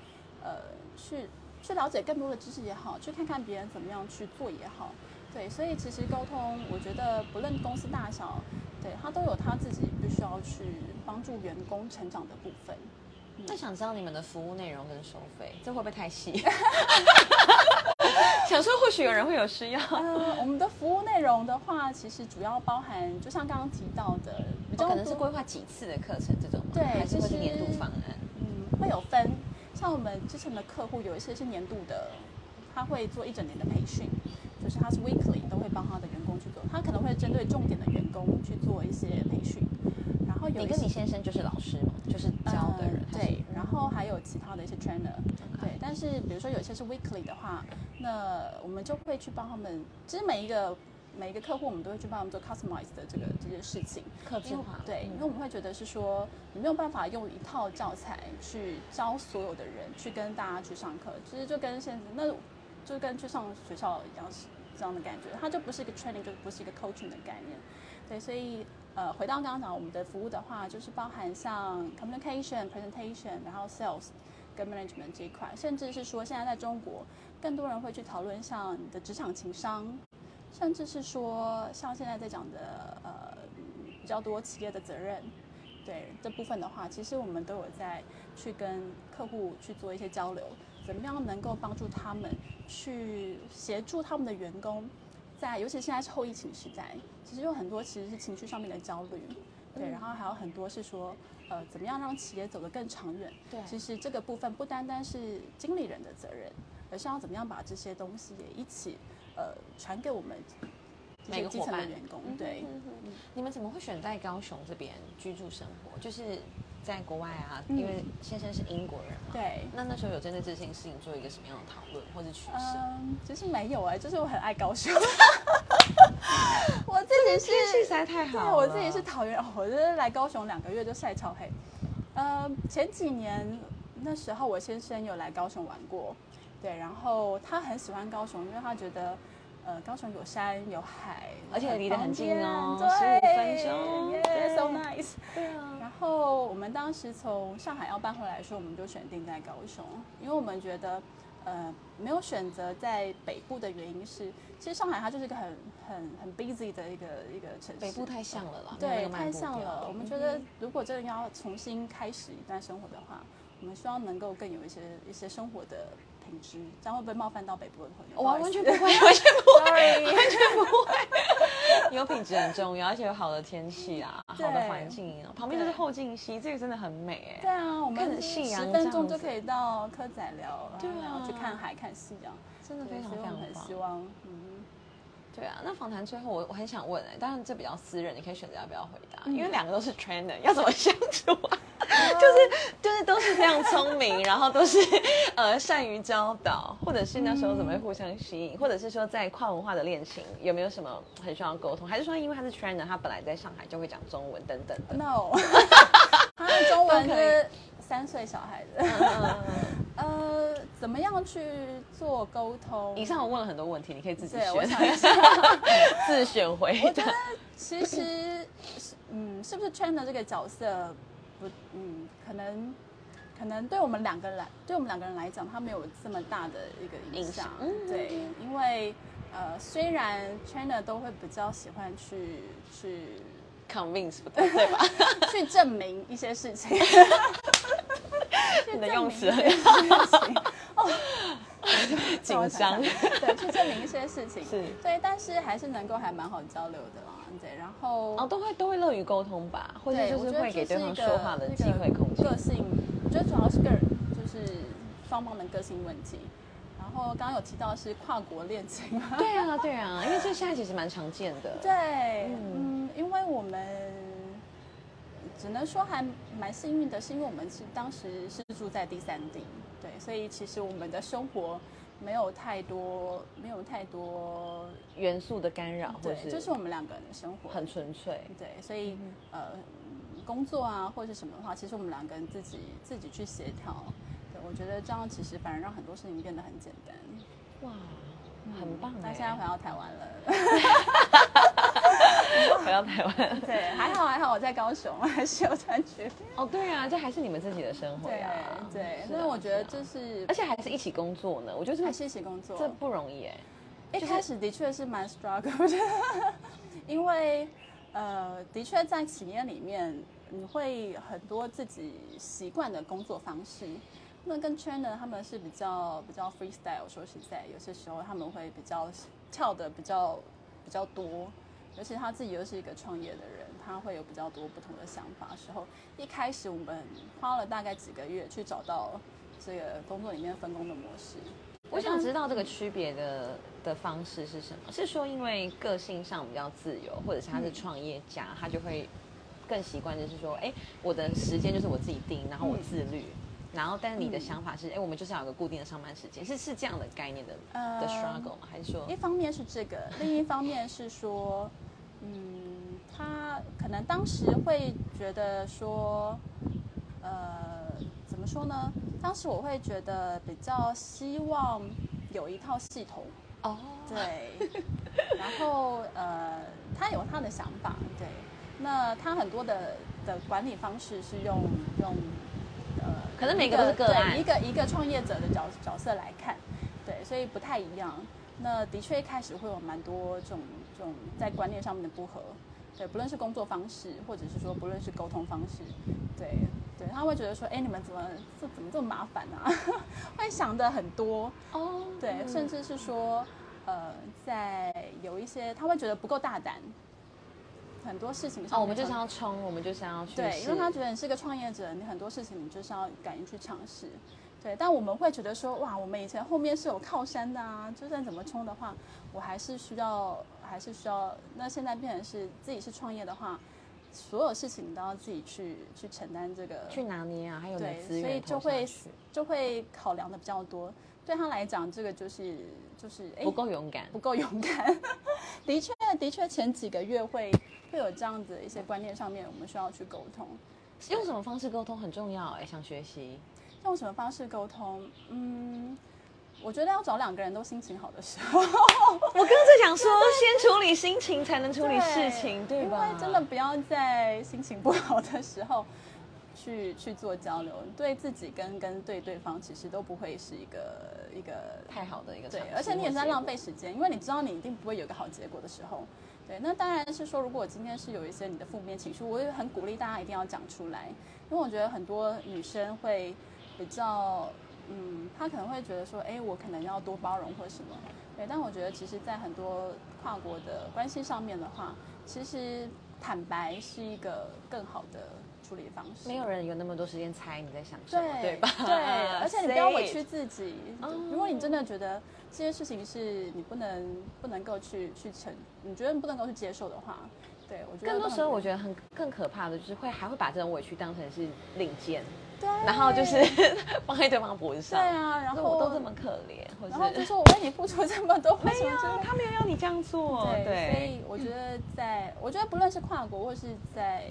去了解更多的知识也好，去看看别人怎么样去做也好。对，所以其实沟通，我觉得不论公司大小。对，他都有他自己必须要去帮助员工成长的部分。那想知道你们的服务内容跟收费，这会不会太细？想说或许有人会有需要。我们的服务内容的话，其实主要包含，就像刚刚提到的，比较可能是规划几次的课程这种吗？对，还是会是年度方案？会有分。像我们之前的客户有一些是年度的，他会做1整年的培训。就是他是 weekly 都会帮他的员工去做，他可能会针对重点的员工去做一些培训，然后有你跟你先生就是老师嘛，就是教的人，对，然后还有其他的一些 trainer， 对，但是比如说有些是 weekly 的话，那我们就会去帮他们，其实每一个客户我们都会去帮他们做 customize 的这些事情，客制化，对，因为我们会觉得是说你没有办法用一套教材去教所有的人去跟大家去上课，其实就跟现在那就跟去上学校一样是这样的感觉，它就不是一个 training， 就不是一个 coaching 的概念。对，所以回到刚刚讲我们的服务的话，就是包含像 communication、presentation， 然后 sales 跟 management 这一块，甚至是说现在在中国，更多人会去讨论像你的职场情商，甚至是说像现在在讲的比较多企业的责任。对这部分的话，其实我们都有在去跟客户去做一些交流，怎么样能够帮助他们去协助他们的员工在，尤其现在是后疫情时代，其实有很多其实是情绪上面的焦虑，对，然后还有很多是说，怎么样让企业走得更长远？对，其实这个部分不单单是经理人的责任，而是要怎么样把这些东西也一起传给我们。每个伙伴员工，对，你们怎么会选在高雄这边居住生活？就是在国外啊，因为先生是英国人嘛，对。那时候有针对这件事情做一个什么样的讨论或者取舍？其实没有哎，就是我很爱高雄，我自己是天气实在太好了，我自己是桃园，我就是来高雄2个月就晒超黑。前几年那时候我先生有来高雄玩过，对，然后他很喜欢高雄，因为他觉得。高雄有山有海，而且离得很近哦，15分钟，yeah, so nice。对啊。然后我们当时从上海要搬回来的时候，我们就选定在高雄，因为我们觉得，没有选择在北部的原因是，其实上海它就是一个很 busy 的一个城市，北部太像了啦，对，太像了。我们觉得如果真的要重新开始一段生活的话，我们希望能够更有一些生活的。品质，这样会不会冒犯到北部的朋友？完全不会，完全不会，完全不会。有品质很重要，而且有好的天气啊，好的环境啊，旁边就是后劲溪，这个真的很美哎。对啊，我们10分钟就可以到蚵仔寮，对啊，然后去看海、看夕阳，真的非常非常很希望。对啊，那访谈最后我很想问哎，当然这比较私人，你可以选择要不要回答，因为2个都是 trainer， 要怎么相处啊？就是都是非常聪明，然后都是善于教导，或者是那时候怎么会互相吸引，或者是说在跨文化的恋情有没有什么很需要沟通，还是说因为他是 trainer， 他本来在上海就会讲中文等等的 ？No， 他的中文是3岁小孩子。怎么样去做沟通？以上我问了很多问题，你可以自己选，我想一下自选回答。我觉得其实，是不是 trainer 这个角色不，可能对我们2个人来讲，他没有这么大的一个影响。对，因为虽然 trainer 都会比较喜欢去 convince， 对吧？去证明一些事情。你的用词很好哦，紧张，对，去证明一些事情，是对，但是还是能够还蛮好交流的啦，对，然后都会乐于沟通吧，或者就是会给对方说话的机会空间。个性，我觉得主要是个人，就是双方的个性问题。然后刚刚有提到是跨国恋情，对啊，因为这现在其实蛮常见的，对，因为我们。只能说还蛮幸运的，是因为我们是当时是住在第三地，对，所以其实我们的生活没有太多元素的干扰，对，就是我们2个人的生活很纯粹，对，所以工作啊或者什么的话，其实我们2个人自己去协调，对，我觉得这样其实反而让很多事情变得很简单。哇，很棒！那现在回到台湾了，回到台湾。对，还好，我在高雄，还是有参与。哦，对啊，这还是你们自己的生活呀。对，所以我觉得就是，而且还是一起工作呢。我觉得还是一起工作，这不容易哎。一开始的确是蛮 struggle 的，因为的确在企业里面，你会很多自己习惯的工作方式。那跟 trainer 他们是比较 freestyle， 说实在，有些时候他们会比较跳的比较多，尤其他自己又是一个创业的人，他会有比较多不同的想法的时候，一开始我们花了大概几个月去找到这个工作里面分工的模式。我想知道这个区别的方式是什么？是说因为个性上比较自由，或者是他是创业家，他就会更习惯就是说，哎，我的时间就是我自己定，然后我自律。然后，但是你的想法是，我们就是要有个固定的上班时间，是这样的概念的 struggle 吗？还是说，一方面是这个，另一方面是说，他可能当时会觉得说，怎么说呢？当时我会觉得比较希望有一套系统。哦，对，然后他有他的想法，对。那他很多的管理方式是用可能每个都是个案，一个创业者的角色来看，对，所以不太一样。那的确一开始会有蛮多这种在观念上面的不合，对，不论是工作方式，或者是说不论是沟通方式，对，他会觉得说，哎，你们怎么这么麻烦啊？会想的很多哦，对，甚至是说在有一些他会觉得不够大胆。很多事情上我们就想要冲，我们就想要去，对，因为他觉得你是个创业者，你很多事情你就是要敢于去尝试，对。但我们会觉得说，哇，我们以前后面是有靠山的啊，就算怎么冲的话，我还是需要。那现在变成是自己是创业的话，所有事情你都要自己去承担这个，去拿捏啊，还有对，所以就会考量的比较多。对他来讲，这个就是不够勇敢。的确，前几个月会有这样子一些观念上面，我们需要去沟通。用什么方式沟通很重要，想学习。用什么方式沟通？我觉得要找两个人都心情好的时候。我刚才想说，先处理心情才能处理事情，对吧？因为真的不要在心情不好的时候去做交流，对自己跟对方其实都不会是一个太好的一个，对，而且你也是在浪费时间，因为你知道你一定不会有一个好结果的时候，对。那当然是说，如果我今天是有一些你的负面情绪，我也很鼓励大家一定要讲出来，因为我觉得很多女生会比较，她可能会觉得说，哎，我可能要多包容或什么，对。但我觉得其实在很多跨国的关系上面的话，其实坦白是一个更好的处理方式。没有人有那么多时间猜你在想什么， 对吧？对，而且你不要委屈自己。如果你真的觉得这些事情是你不能够去承，你觉得你不能够去接受的话，对，我觉得更多时候我觉得更可怕的就是还会把这种委屈当成是令箭，对，然后就是放在对方脖子上，对啊，然后我都这么可怜，或者然后就说我为你付出这么多，没有，他没有要你这样做，对。所以我觉得我觉得不论是跨国或是在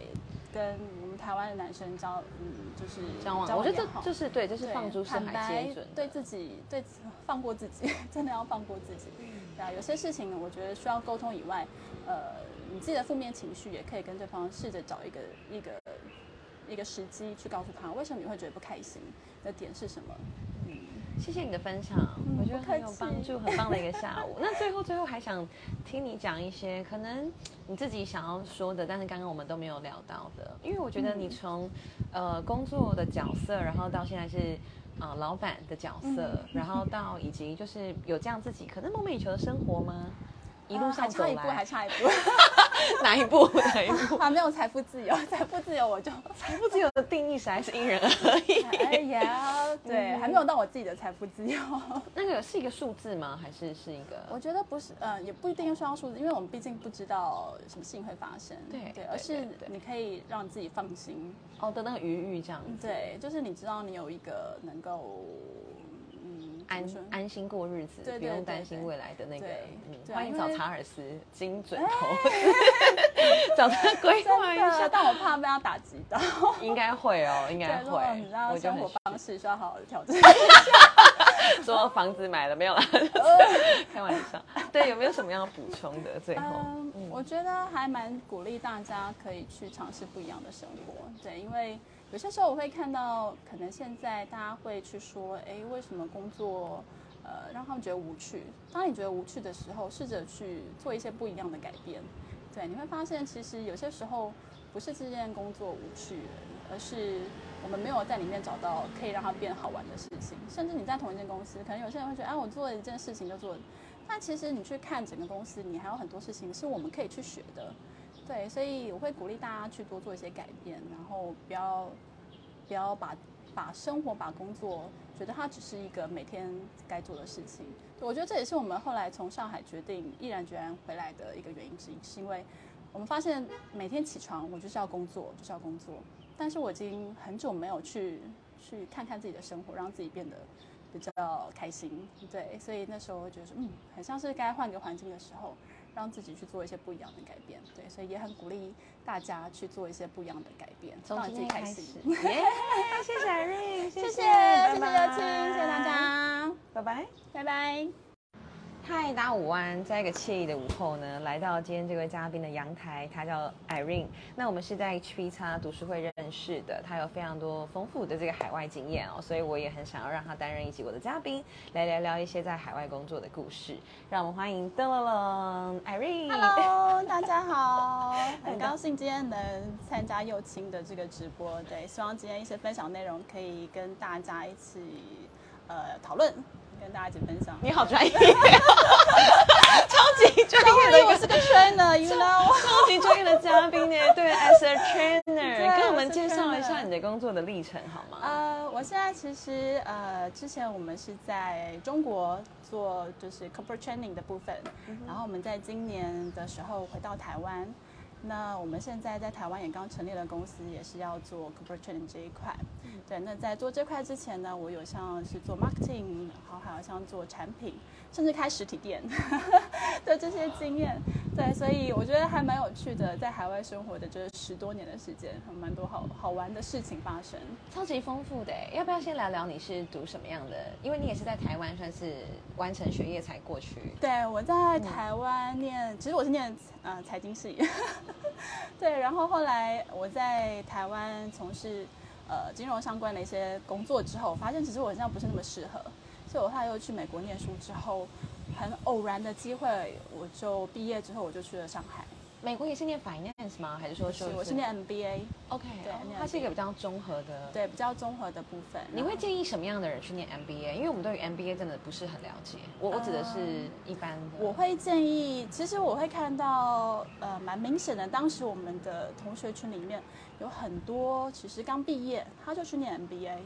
跟我们台湾的男生就是交往，我觉得这就是对，就是放诸四海皆准，对自己，对，放过自己，真的要放过自己。对啊，有些事情我觉得需要沟通以外，你自己的负面情绪也可以跟对方试着找一个时机去告诉他，为什么你会觉得不开心，你的点是什么。谢谢你的分享，我觉得很有帮助，很棒的一个下午。那最后还想听你讲一些可能你自己想要说的，但是刚刚我们都没有聊到的，因为我觉得你从工作的角色，然后到现在是老板的角色，然后到以及就是有这样自己可能梦寐以求的生活吗？一路上走来，还差一步。哪一步？还没有财富自由，财富自由的定义实在是因人而异。对，还没有到我自己的财富自由。那个是一个数字吗？还是一个？我觉得不是，也不一定需要数字，因为我们毕竟不知道什么事情会发生。对，而是你可以让自己放心的那个余裕这样子。对，就是你知道你有一个能够。安心过日子，不用担心未来的那个。欢迎找查尔斯精准投资，找他规划一下。但我怕被他打击到，应该会。我生活方式需要好好调整一下。说房子买了没有啦？开玩笑。对，有没有什么要补充的？最后，我觉得还蛮鼓励大家可以去尝试不一样的生活。对，因为。有些时候我会看到，可能现在大家会去说，哎，为什么工作，让他们觉得无趣？当你觉得无趣的时候，试着去做一些不一样的改变。对，你会发现，其实有些时候不是这件工作无趣，而是我们没有在里面找到可以让它变好玩的事情。甚至你在同一间公司，可能有些人会觉得，我做一件事情就做，但其实你去看整个公司，你还有很多事情是我们可以去学的。对，所以我会鼓励大家去多做一些改变，然后不要把生活、把工作觉得它只是一个每天该做的事情。对，我觉得这也是我们后来从上海决定毅然决然回来的一个原因之一，是因为我们发现每天起床我就是要工作，但是我已经很久没有去看看自己的生活，让自己变得比较开心。对，所以那时候我觉得很像是该换个环境的时候。让自己去做一些不一样的改变，对，所以也很鼓励大家去做一些不一样的改变，从自己开始。谢谢 Irene， 谢谢邀请，谢谢大家，拜拜。嗨，大家午安！在一个惬意的午后呢，来到今天这位嘉宾的阳台，他叫 Irene。那我们是在 HPX 读书会认识的，他有非常多丰富的这个海外经验哦，所以我也很想要让他担任一集我的嘉宾，来聊聊一些在海外工作的故事。让我们欢迎噔噔噔 Irene。Hello， 大家好，很高兴今天能参加侑青的这个直播，对，希望今天一些分享内容可以跟大家一起讨论。跟大家一起分享，你好专业，超级专业的一个，我是个 trainer，you know， 超级专业的嘉宾呢。对 ，as a trainer， 跟我们介绍一下你的工作的历程好吗？我现在其实之前我们是在中国做就是 corporate training 的部分，然后我们在今年的时候回到台湾，那我们现在在台湾也刚成立了公司，也是要做 corporate training 这一块。对，那在做这块之前呢，我有像是做 marketing， 然后还有像做产品，甚至开实体店对，这些经验。对，所以我觉得还蛮有趣的，在海外生活的这10多年的时间，还蛮多好玩的事情发生，超级丰富的。要不要先聊聊你是读什么样的？因为你也是在台湾算是完成学业才过去。对，我在台湾念，其实我是念财经系对，然后后来我在台湾从事金融相关的一些工作之后，发现其实我好像不是那么适合，所以我后来又去美国念书之后，很偶然的机会，我就毕业之后我就去了上海。美国也是念 finance 吗？还是说是我是念 MBA？ OK， 对，它是一个比较综合的，对，比较综合的部分。你会建议什么样的人去念 MBA？ 因为我们对于 MBA 真的不是很了解。我指的是一般的。我会建议，其实我会看到，蛮明显的，当时我们的同学群里面有很多，其实刚毕业他就去念 MBA，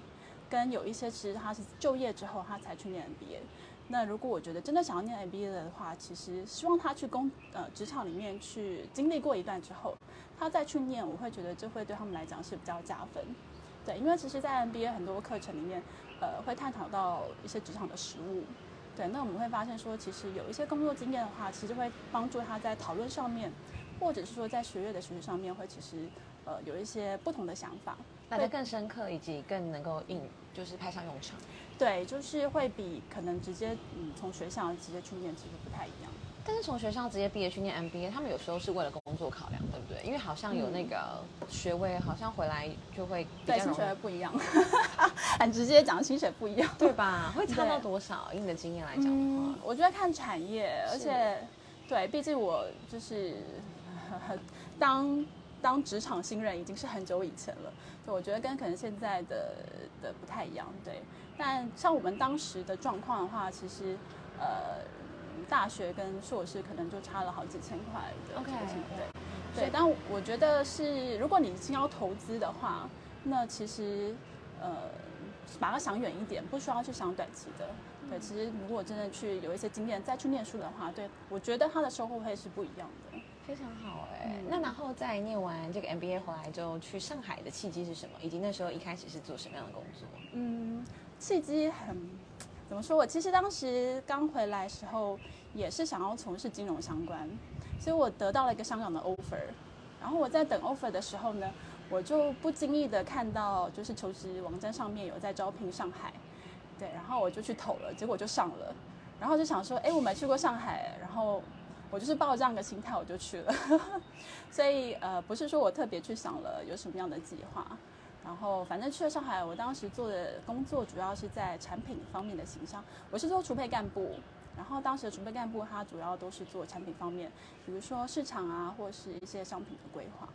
跟有一些其实他是就业之后他才去念 MBA。那如果我觉得真的想要念 MBA 的话，其实希望他去职场里面去经历过一段之后，他再去念，我会觉得这会对他们来讲是比较加分。对，因为其实在 MBA 很多课程里面，会探讨到一些职场的实务。对，那我们会发现说，其实有一些工作经验的话，其实会帮助他在讨论上面，或者是说在学业的学习上面，会其实有一些不同的想法，来得更深刻，以及更能够就是派上用场。对，就是会比可能直接从学校直接去念其实不太一样。但是从学校直接毕业去念 MBA， 他们有时候是为了工作考量，对不对？因为好像有那个学位，好像回来就会比较容易，对，薪水不一样，很直接讲薪水不一样，对吧？会差到多少？以你的经验来讲的话，我觉得看产业，而且对，毕竟我就是当职场新人已经是很久以前了，所以我觉得跟可能现在的不太一样，对。但像我们当时的状况的话，其实大学跟硕士可能就差了好几千块的 OK， 对对。但我觉得是，如果你要投资的话，那其实把它想远一点，不需要去想短期的。对，其实如果真的去有一些经验再去念书的话，对，我觉得它的收获会是不一样的。非常好那然后在念完这个 MBA 回来之后，去上海的契机是什么？以及那时候一开始是做什么样的工作？契机怎么说？我其实当时刚回来的时候，也是想要从事金融相关，所以我得到了一个香港的 offer。然后我在等 offer 的时候呢，我就不经意的看到就是求职网站上面有在招聘上海，对，然后我就去投了，结果就上了，然后就想说，哎，我没去过上海，然后。我就是抱着这样的心态，我就去了所以不是说我特别去想了有什么样的计划，然后反正去了上海，我当时做的工作主要是在产品方面的形象，我是做储备干部，然后当时的储备干部他主要都是做产品方面，比如说市场啊，或是一些商品的规划。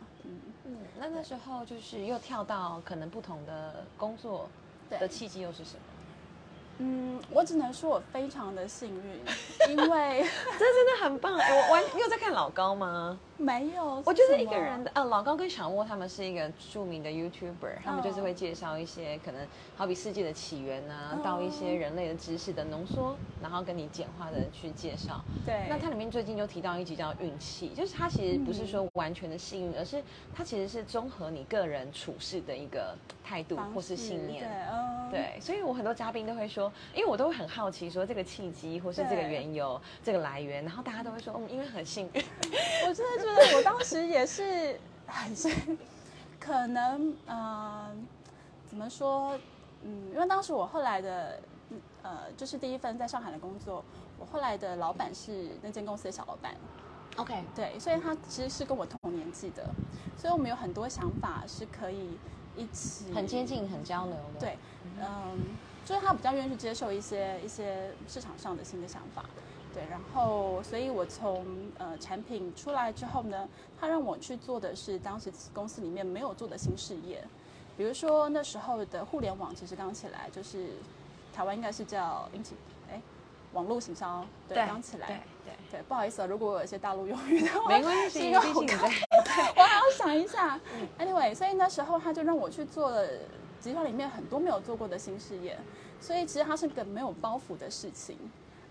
那时候就是又跳到可能不同的工作的契机又是什么？我只能说我非常的幸运，因为这真的很棒。你有在看老高吗？没有，我就是一个人的老高跟小窝他们是一个著名的 YouTuber， 他们就是会介绍一些可能好比世界的起源啊，到一些人类的知识的浓缩，然后跟你简化的去介绍。对，那它里面最近就提到一集叫运气，就是它其实不是说完全的幸运，而是它其实是综合你个人处事的一个态度或是信念。对，所以我很多嘉宾都会说。因为我都会很好奇说这个契机或是这个缘由这个来源，然后大家都会说因为很幸运。我真的觉得我当时也是很幸运，可能怎么说因为当时我后来的就是第一份在上海的工作，我后来的老板是那间公司的小老板 OK 对，所以他其实是跟我同年纪的，所以我们有很多想法是可以一起很接近很交流的。对，嗯，就是他比较愿意去接受一些市场上的新的想法。对，然后所以我从产品出来之后呢，他让我去做的是当时公司里面没有做的新事业，比如说那时候的互联网其实刚起来，就是台湾应该是叫网络行销，对，刚起来，对，不好意思啊，如果有些大陆用语的话，没关系，因为我还要想一下。Anyway， 所以那时候他就让我去做了集团里面很多没有做过的新事业，所以其实它是个没有包袱的事情。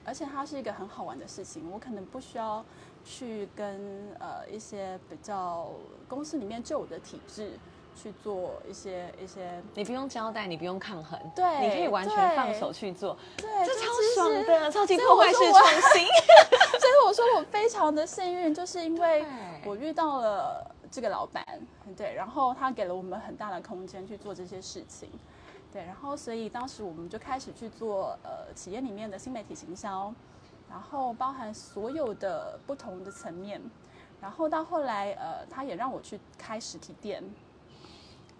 而且它是一个很好玩的事情，我可能不需要去跟一些比较公司里面旧有的体制去做一些，你不用交代，你不用抗衡，对，你可以完全放手去做，对，这超爽的，超级破坏式创新。所以我说我非常的幸运，就是因为我遇到了这个老板，对，然后他给了我们很大的空间去做这些事情。对，然后所以当时我们就开始去做企业里面的新媒体行销，然后包含所有的不同的层面，然后到后来他也让我去开实体店，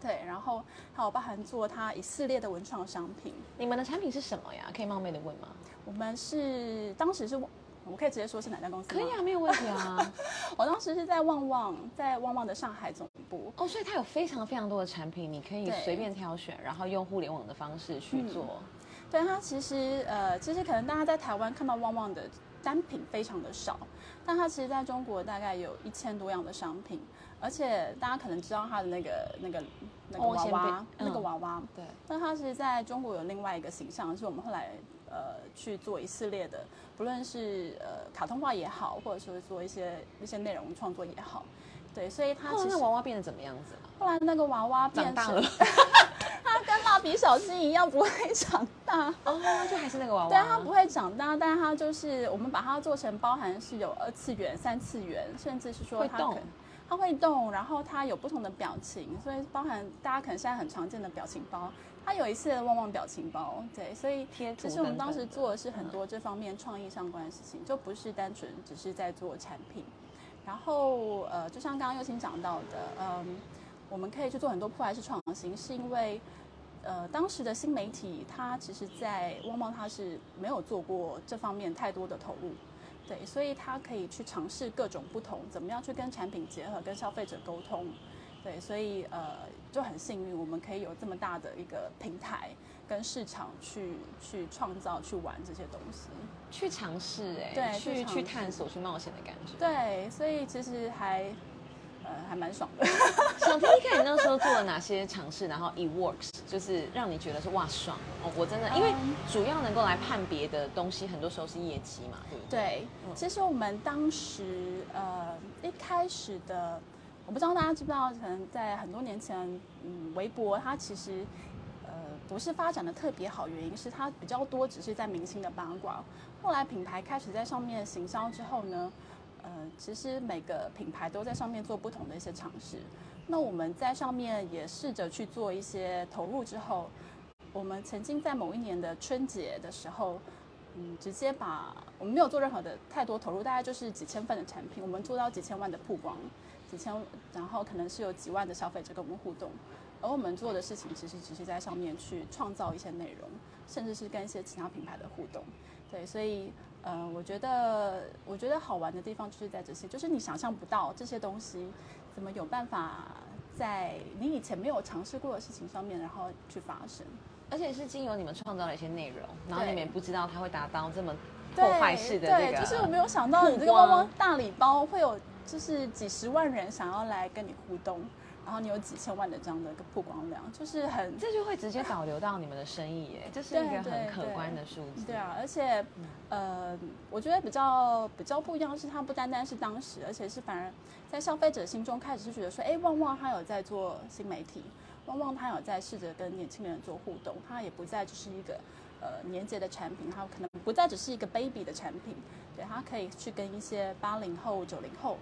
对，然后还有包含做他一系列的文创商品。你们的产品是什么呀？可以冒昧的问吗？我们是当时是，我可以直接说是哪家公司吗？可以啊，没有问题啊。我当时是在旺旺的上海总部。哦，所以它有非常非常多的产品，你可以随便挑选，然后用互联网的方式去做。对，它其实可能大家在台湾看到旺旺的单品非常的少，但它其实在中国大概有1000多样的商品，而且大家可能知道它的那个娃娃，对。那它其实在中国有另外一个形象，是我们后来。去做一系列的，不论是卡通化也好，或者说做一些内容创作也好，对，所以他其实后来那娃娃变得怎么样子了？后来那个娃娃变成长大了，他跟蜡笔小新一样不会长大哦，就还是那个娃娃，对，他不会长大，但他就是我们把它做成包含是有2次元、3次元，甚至是说它可能。它会动，然后它有不同的表情，所以包含大家可能现在很常见的表情包，它有一系列的旺旺表情包，对，所以其实我们当时做的是很多这方面创意相关的事情，就不是单纯只是在做产品。然后就像刚刚侑昕讲到的，我们可以去做很多破坏式创新，是因为当时的新媒体它其实在旺旺它是没有做过这方面太多的投入。对，所以他可以去尝试各种不同，怎么样去跟产品结合，跟消费者沟通。对，所以就很幸运，我们可以有这么大的一个平台跟市场去创造、去玩这些东西，去尝试，对，去探索、去冒险的感觉。对，所以其实还蛮爽的。想听一看你那时候做了哪些尝试，然后it works， 就是让你觉得是哇爽哦！我真的，因为主要能够来判别的东西，很多时候是业绩嘛，对不对？对，其实我们当时一开始的，我不知道大家知不知道，可能在很多年前，微博它其实不是发展的特别好，原因是它比较多只是在明星的八卦。后来品牌开始在上面行销之后呢。其实每个品牌都在上面做不同的一些尝试，那我们在上面也试着去做一些投入之后，我们曾经在某一年的春节的时候，直接把我们没有做任何的太多投入，大概就是几千份的产品，我们做到几千万的曝光，然后可能是有几万的消费者跟我们互动，而我们做的事情其实只是在上面去创造一些内容，甚至是跟一些其他品牌的互动。对，所以我觉得好玩的地方就是在这些，就是你想象不到这些东西怎么有办法在你以前没有尝试过的事情上面然后去发生，而且是经由你们创造了一些内容，然后你们也不知道它会达到这么破坏式的这个，对，就是我没有想到你这个旺旺大礼包会有就是几十万人想要来跟你互动，然后你有几千万的这样的一个曝光量，就是很，这就会直接导流到你们的生意耶，这是一个很可观的数字。对啊，而且我觉得比较不一样是它不单单是当时，而且是反而在消费者心中开始是觉得说，哎，旺旺它有在做新媒体，旺旺它有在试着跟年轻人做互动，它也不再只是一个年节的产品，它可能不再只是一个 baby 的产品，对，它可以去跟一些80后、90后。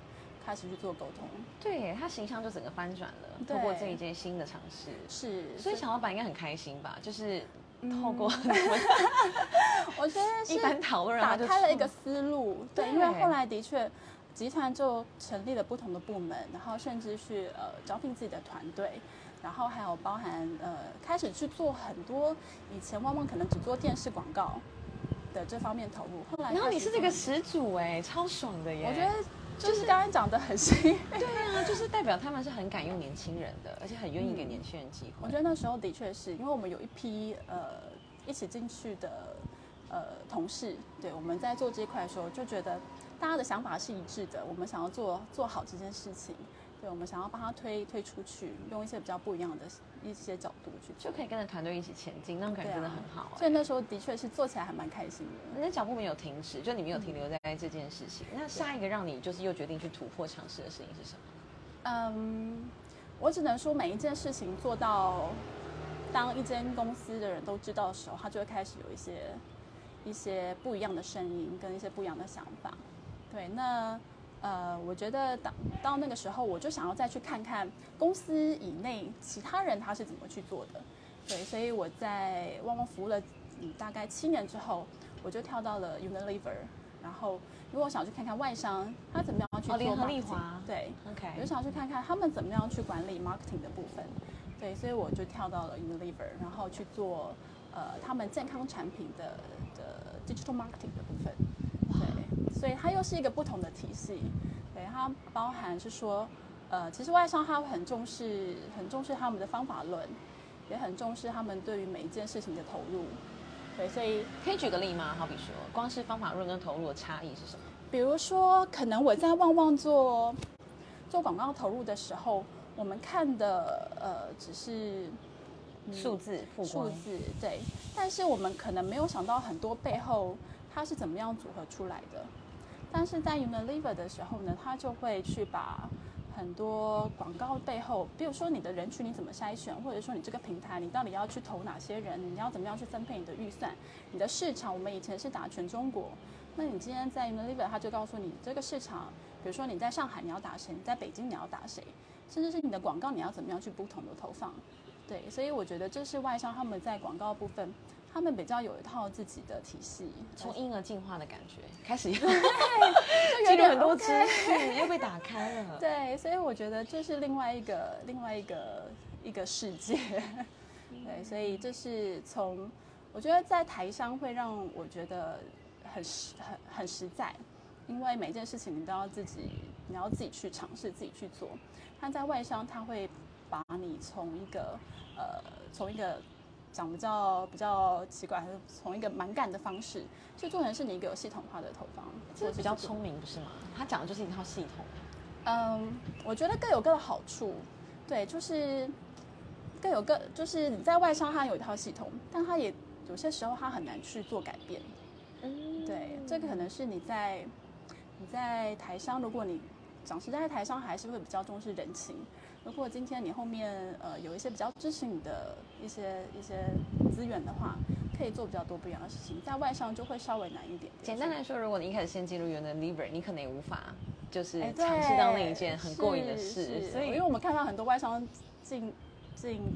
开始去做沟通，对，他形象就整个翻转了。通过这一件新的尝试，是，所以小老板应该很开心吧？就是透过我觉得是一般讨论打开了一个思路，对，因为后来的确集团就成立了不同的部门，然后甚至是招聘自己的团队，然后还有包含开始去做很多以前旺旺可能只做电视广告的这方面投入，后来然后你是这个始祖哎，超爽的耶！我觉得就是刚刚讲的很幸运，对啊，就是代表他们是很敢用年轻人的，而且很愿意给年轻人机会。我觉得那时候的确是因为我们有一批一起进去的同事，对，我们在做这一块的时候就觉得大家的想法是一致的，我们想要做好这件事情。对，我们想要帮他推出去，用一些比较不一样的一些角度去做，就可以跟着团队一起前进，那种感觉真的很好、欸啊、所以那时候的确是做起来还蛮开心的，那脚步没有停止，就你没有停留在这件事情、嗯、那下一个让你就是又决定去突破尝试的事情是什么？我只能说每一件事情做到当一间公司的人都知道的时候，他就会开始有一些不一样的声音跟一些不一样的想法。对，那我觉得到那个时候，我就想要再去看看公司以内其他人他是怎么去做的。对，所以我在旺旺服务了大概7年之后，我就跳到了 Unilever， 然后因为我想去看看外商他怎么样去做 marketing， 联合利华，对， OK， 我就想去看看他们怎么样去管理 marketing 的部分。对，所以我就跳到了 Unilever， 然后去做他们健康产品的 digital marketing 的部分。所以它又是一个不同的体系，对，它包含是说，其实外商他很重视他们的方法论，也很重视他们对于每一件事情的投入，对，所以可以举个例吗？好比说，光是方法论跟投入的差异是什么？比如说，可能我在旺旺做广告投入的时候，我们看的只是数字曝光，数字对，但是我们可能没有想到很多背后它是怎么样组合出来的。但是在 Unilever 的时候呢，他就会去把很多广告背后，比如说你的人群你怎么筛选，或者说你这个平台你到底要去投哪些人，你要怎么样去分配你的预算，你的市场，我们以前是打全中国，那你今天在 Unilever 他就告诉你这个市场，比如说你在上海你要打谁，你在北京你要打谁，甚至是你的广告你要怎么样去不同的投放。对，所以我觉得这是外商他们在广告部分他们比较有一套自己的体系，从婴儿进化的感觉开始，对，就有很多知识又被打开了。对，所以我觉得这是另外一个世界。对，所以这是从我觉得在台商会让我觉得很实在，因为每件事情你都要自己去尝试，自己去做。但在外商他会把你从一个讲比较奇怪，还是从一个蛮干的方式，就做成是你一个有系统化的投放，这是比较聪明，不是吗？他讲的就是一套系统。我觉得各有各的好处，对，就是各有各，就是你在外商他有一套系统，但他也有些时候他很难去做改变。嗯，对，这个可能是你在台商，如果你讲实在台商还是会比较重视人情。如果今天你后面有一些比较支持你的一些资源的话，可以做比较多不一样的事情，在外商就会稍微难一点。简单来说，如果你一开始先进入 Unilever， 你可能也无法就是尝试到那一件很过瘾的事，所以因为我们看到很多外商进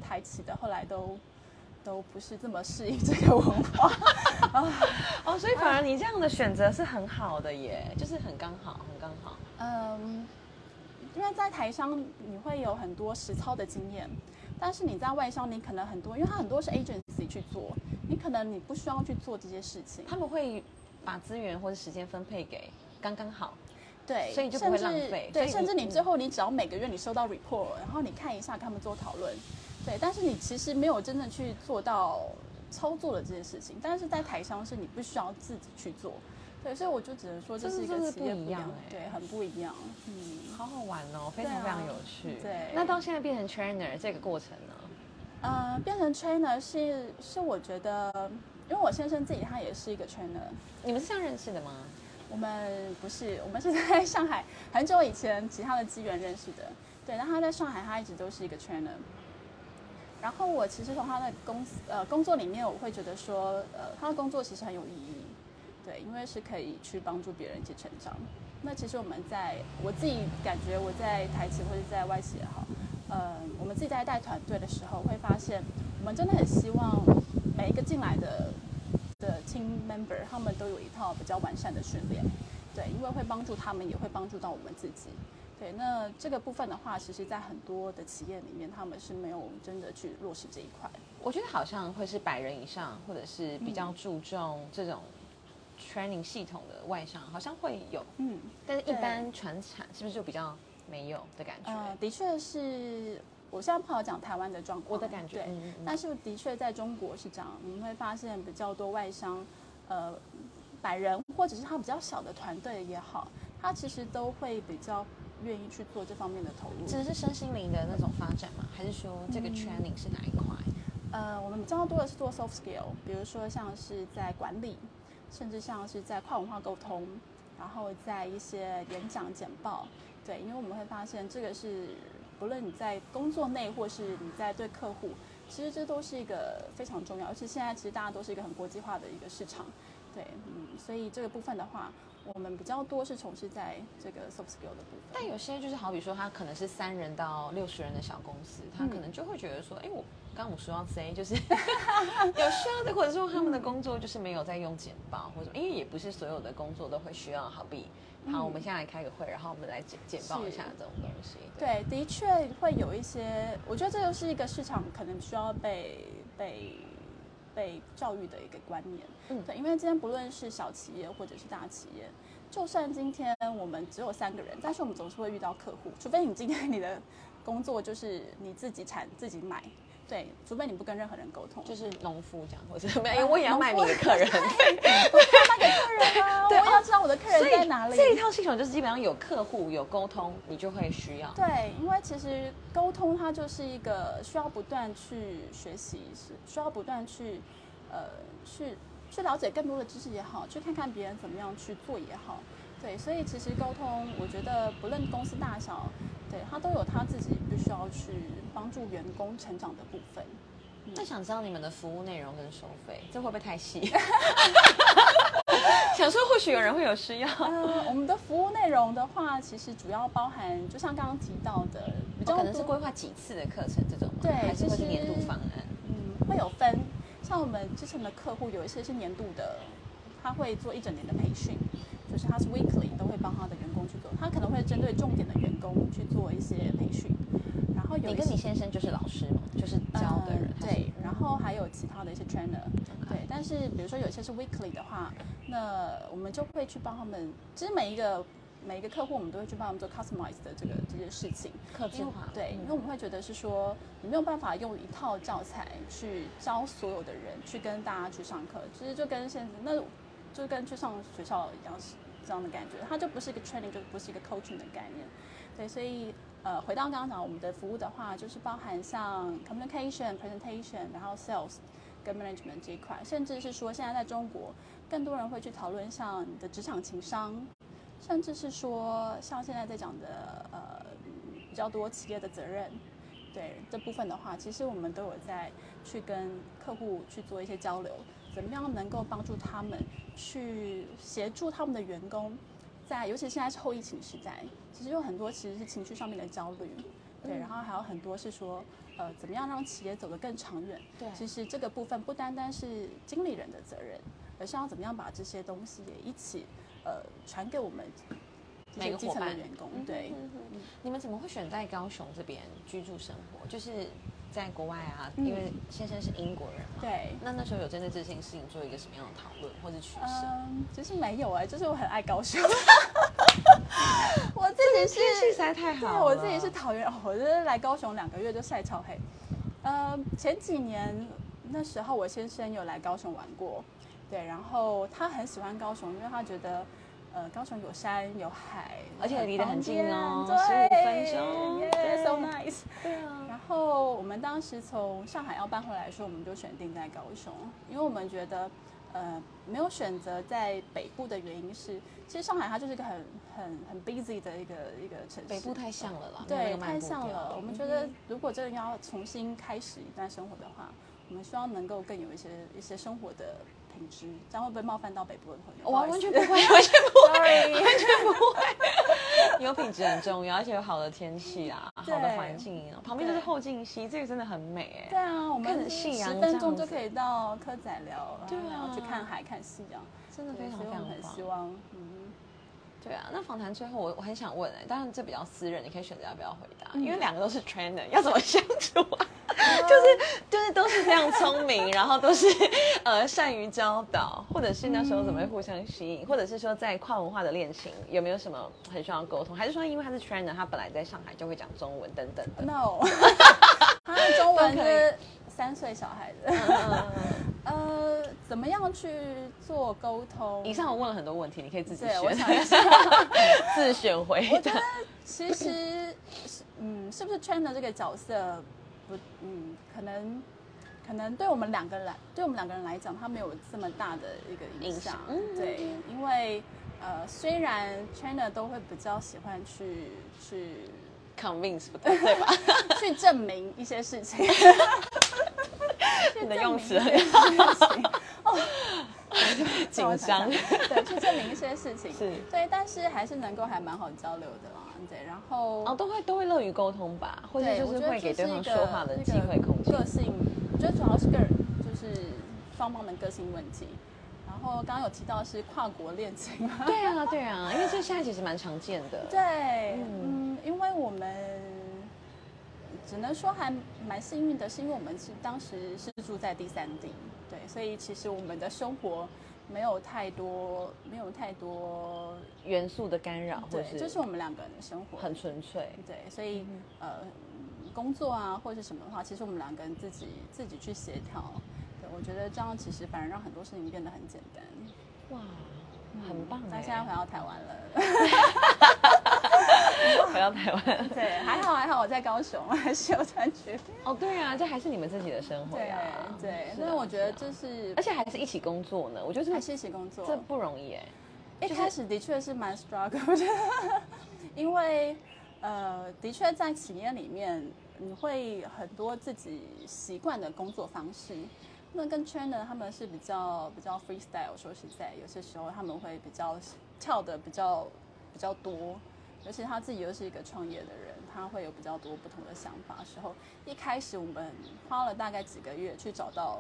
台企的，后来都不是这么适应这个文化哦，所以反而你这样的选择是很好的耶，就是很刚好。因为在台商你会有很多实操的经验，但是你在外商你可能很多，因为它很多是 agency 去做，你可能你不需要去做这些事情，他们会把资源或者时间分配给刚刚好，对，所以就不会浪费，对，甚至你最后你只要每个月你收到 report， 然后你看一下他们做讨论，对，但是你其实没有真正去做到操作的这些事情，但是在台商是你不需要自己去做。对，所以我就只能说这是一个企业不一样，对，很不一样，嗯，好好玩哦，非常非常有趣。对，那到现在变成 trainer 这个过程呢？变成 trainer 是我觉得，因为我先生自己他也是一个 trainer。你们是这样认识的吗？我们不是，我们是在上海很久以前其他的机缘认识的。对，然后他在上海他一直都是一个 trainer。然后我其实从他的工作里面，我会觉得说，他的工作其实很有意义。对，因为是可以去帮助别人一起成长。那其实我自己感觉我在台企或者在外企也好，我们自己在带团队的时候会发现，我们真的很希望每一个进来的 team member 他们都有一套比较完善的训练，对，因为会帮助他们，也会帮助到我们自己。对，那这个部分的话，其实在很多的企业里面，他们是没有真的去落实这一块。我觉得好像会是100人以上，或者是比较注重这种 training 系统的外商，好像会有，但是一般传产是不是就比较没有的感觉？的确是。我现在不好讲台湾的状况，我的感觉，对，但是的确在中国是这样，你会发现比较多外商，100人或者是他比较小的团队也好，他其实都会比较愿意去做这方面的投入。指的是身心灵的那种发展吗？还是说这个 training 是哪一块？我们比较多的是做 soft skill， 比如说像是在管理，甚至像是在跨文化沟通，然后在一些演讲简报，对，因为我们会发现这个是。不论你在工作内或是你在对客户，其实这都是一个非常重要，而且现在其实大家都是一个很国际化的一个市场，对，所以这个部分的话，我们比较多是从事在这个 soft skill 的部分。但有些就是好比说，他可能是3人到60人的小公司，他可能就会觉得说，哎，我说到 C 就是有需要的，或者说他们的工作就是没有在用简报或者，因为也不是所有的工作都会需要，好比。好，我们现在来开个会，然后我们来简报一下这种东西。对，的确会有一些，我觉得这就是一个市场可能需要被教育的一个观念。对，因为今天不论是小企业或者是大企业，就算今天我们只有3个人，但是我们总是会遇到客户，除非你今天你的工作就是你自己产自己买。对，除非你不跟任何人沟通，就是农夫讲，或者怎么样，因为我也要卖你的客人，我要卖给客人啊，我要知道我的客人在哪里。这一套系统就是基本上有客户有沟通，你就会需要。对，因为其实沟通它就是一个需要不断去学习，需要不断去去了解更多的知识也好，去看看别人怎么样去做也好。对，所以其实沟通，我觉得不论公司大小，对，他都有他自己必须要去帮助员工成长的部分。那想知道你们的服务内容跟收费，这会不会太细？想说或许有人会有需要。我们的服务内容的话，其实主要包含，就像刚刚提到的，比较多可能是规划几次的课程这种吗？对，还是会是年度方案？会有分。像我们之前的客户有一些是年度的，他会做1整年的培训。就是他是 weekly 都会帮他的员工去做，他可能会针对重点的员工去做一些培训，然后有你跟你先生就是老师嘛，就是教的人，对，然后还有其他的一些 trainer，对，但是比如说有些是 weekly 的话，那我们就会去帮他们，其实每一个客户我们都会去帮他们做 customize 的这些事情，客制化，对，因为我们会觉得是说你没有办法用一套教材去教所有的人去跟大家去上课，其实就跟现在那。就跟去上学校一样是这样的感觉，它就不是一个 training， 就不是一个 coaching 的概念。对，所以回到刚刚讲我们的服务的话，就是包含像 communication、presentation， 然后 sales 跟 management 这一块，甚至是说现在在中国，更多人会去讨论像你的职场情商，甚至是说像现在在讲的比较多企业的责任。对这部分的话，其实我们都有在去跟客户去做一些交流，怎么样能够帮助他们去协助他们的员工在，尤其现在是后疫情时代，其实有很多其实是情绪上面的焦虑，对，然后还有很多是说怎么样让企业走得更长远。对，其实这个部分不单单是经理人的责任，而是要怎么样把这些东西也一起传给我们。每个伙伴的员工，对，你们怎么会选在高雄这边居住生活？就是在国外啊，因为先生是英国人嘛，对。那时候有针对这件事情做一个什么样的讨论或者取舍？其实没有就是我很爱高雄，我自己是天气实在太好了，对，我自己是桃园，我就是来高雄2个月就晒超黑。前几年那时候我先生有来高雄玩过，对，然后他很喜欢高雄，因为他觉得。高雄有山有海，而且离得很近哦，15分钟，耶 ，so nice。对啊。然后我们当时从上海要搬回来的时候，我们就选定在高雄，因为我们觉得，没有选择在北部的原因是，其实上海它就是一个很 busy 的一个城市，北部太像了啦，对，太像了。我们觉得如果真的要重新开始一段生活的话，我们希望能够更有一些生活的。品质，这样会不会冒犯到北部的朋友？我完全不会，完全不会，完全不会。有品质很重要，而且有好的天气啊，好的环境啊，旁边就是后劲溪，这个真的很美哎。对啊，我们10分钟就可以到蚵仔寮，对啊，去看海看夕阳，真的非常非常很希望。嗯，对啊。那访谈最后我很想问哎，当然这比较私人，你可以选择要不要回答，因为两个都是 trainer， 要怎么相处啊？就是都是非常聪明，然后都是善于教导，或者是那时候怎么会互相吸引，或者是说在跨文化的恋情有没有什么很需要沟通，还是说因为他是 trainer， 他本来在上海就会讲中文等等的 ？No， 他的中文是3岁小孩子。怎么样去做沟通？以上我问了很多问题，你可以自己选，我想一下自选回答。我觉得其实是不是 trainer 这个角色？可能对我们两个人来讲，他没有这么大的一个影响。对，因为虽然 trainer 都会比较喜欢去 convince， 对吧？去证明一些事情。你的用词很好。哦，紧张。对，去证明一些事情。是。对，但是还是能够还蛮好交流的啦。对，然后都会乐于沟通吧，或者就是会给对方说话的机会空间。个性，我觉得主要是个人，就是双方的个性问题。然后刚刚有提到是跨国恋情嘛？对啊，因为这现在其实蛮常见的。对，因为我们只能说还蛮幸运的，是因为我们是当时是住在第三地，对，所以其实我们的生活。没有太多元素的干扰，对，就是我们两个人的生活很纯粹，对，所以工作啊或者什么的话，其实我们两个人自己去协调，对，我觉得这样其实反而让很多事情变得很简单。哇，很棒耶！那现在回到台湾了，回到台湾，对，还好我在高雄，还是有感觉。哦，对啊，这还是你们自己的生活呀。对，所以我觉得就是，而且还是一起工作呢。我觉得还是一起工作，这不容易哎。一开始的确是蛮 struggle， 我觉得，因为的确在企业里面，你会很多自己习惯的工作方式。那跟 trainer 他们是比较 freestyle， 说实在，有些时候他们会比较跳的比较多，而且他自己又是一个创业的人，他会有比较多不同的想法。时候一开始我们花了大概几个月去找到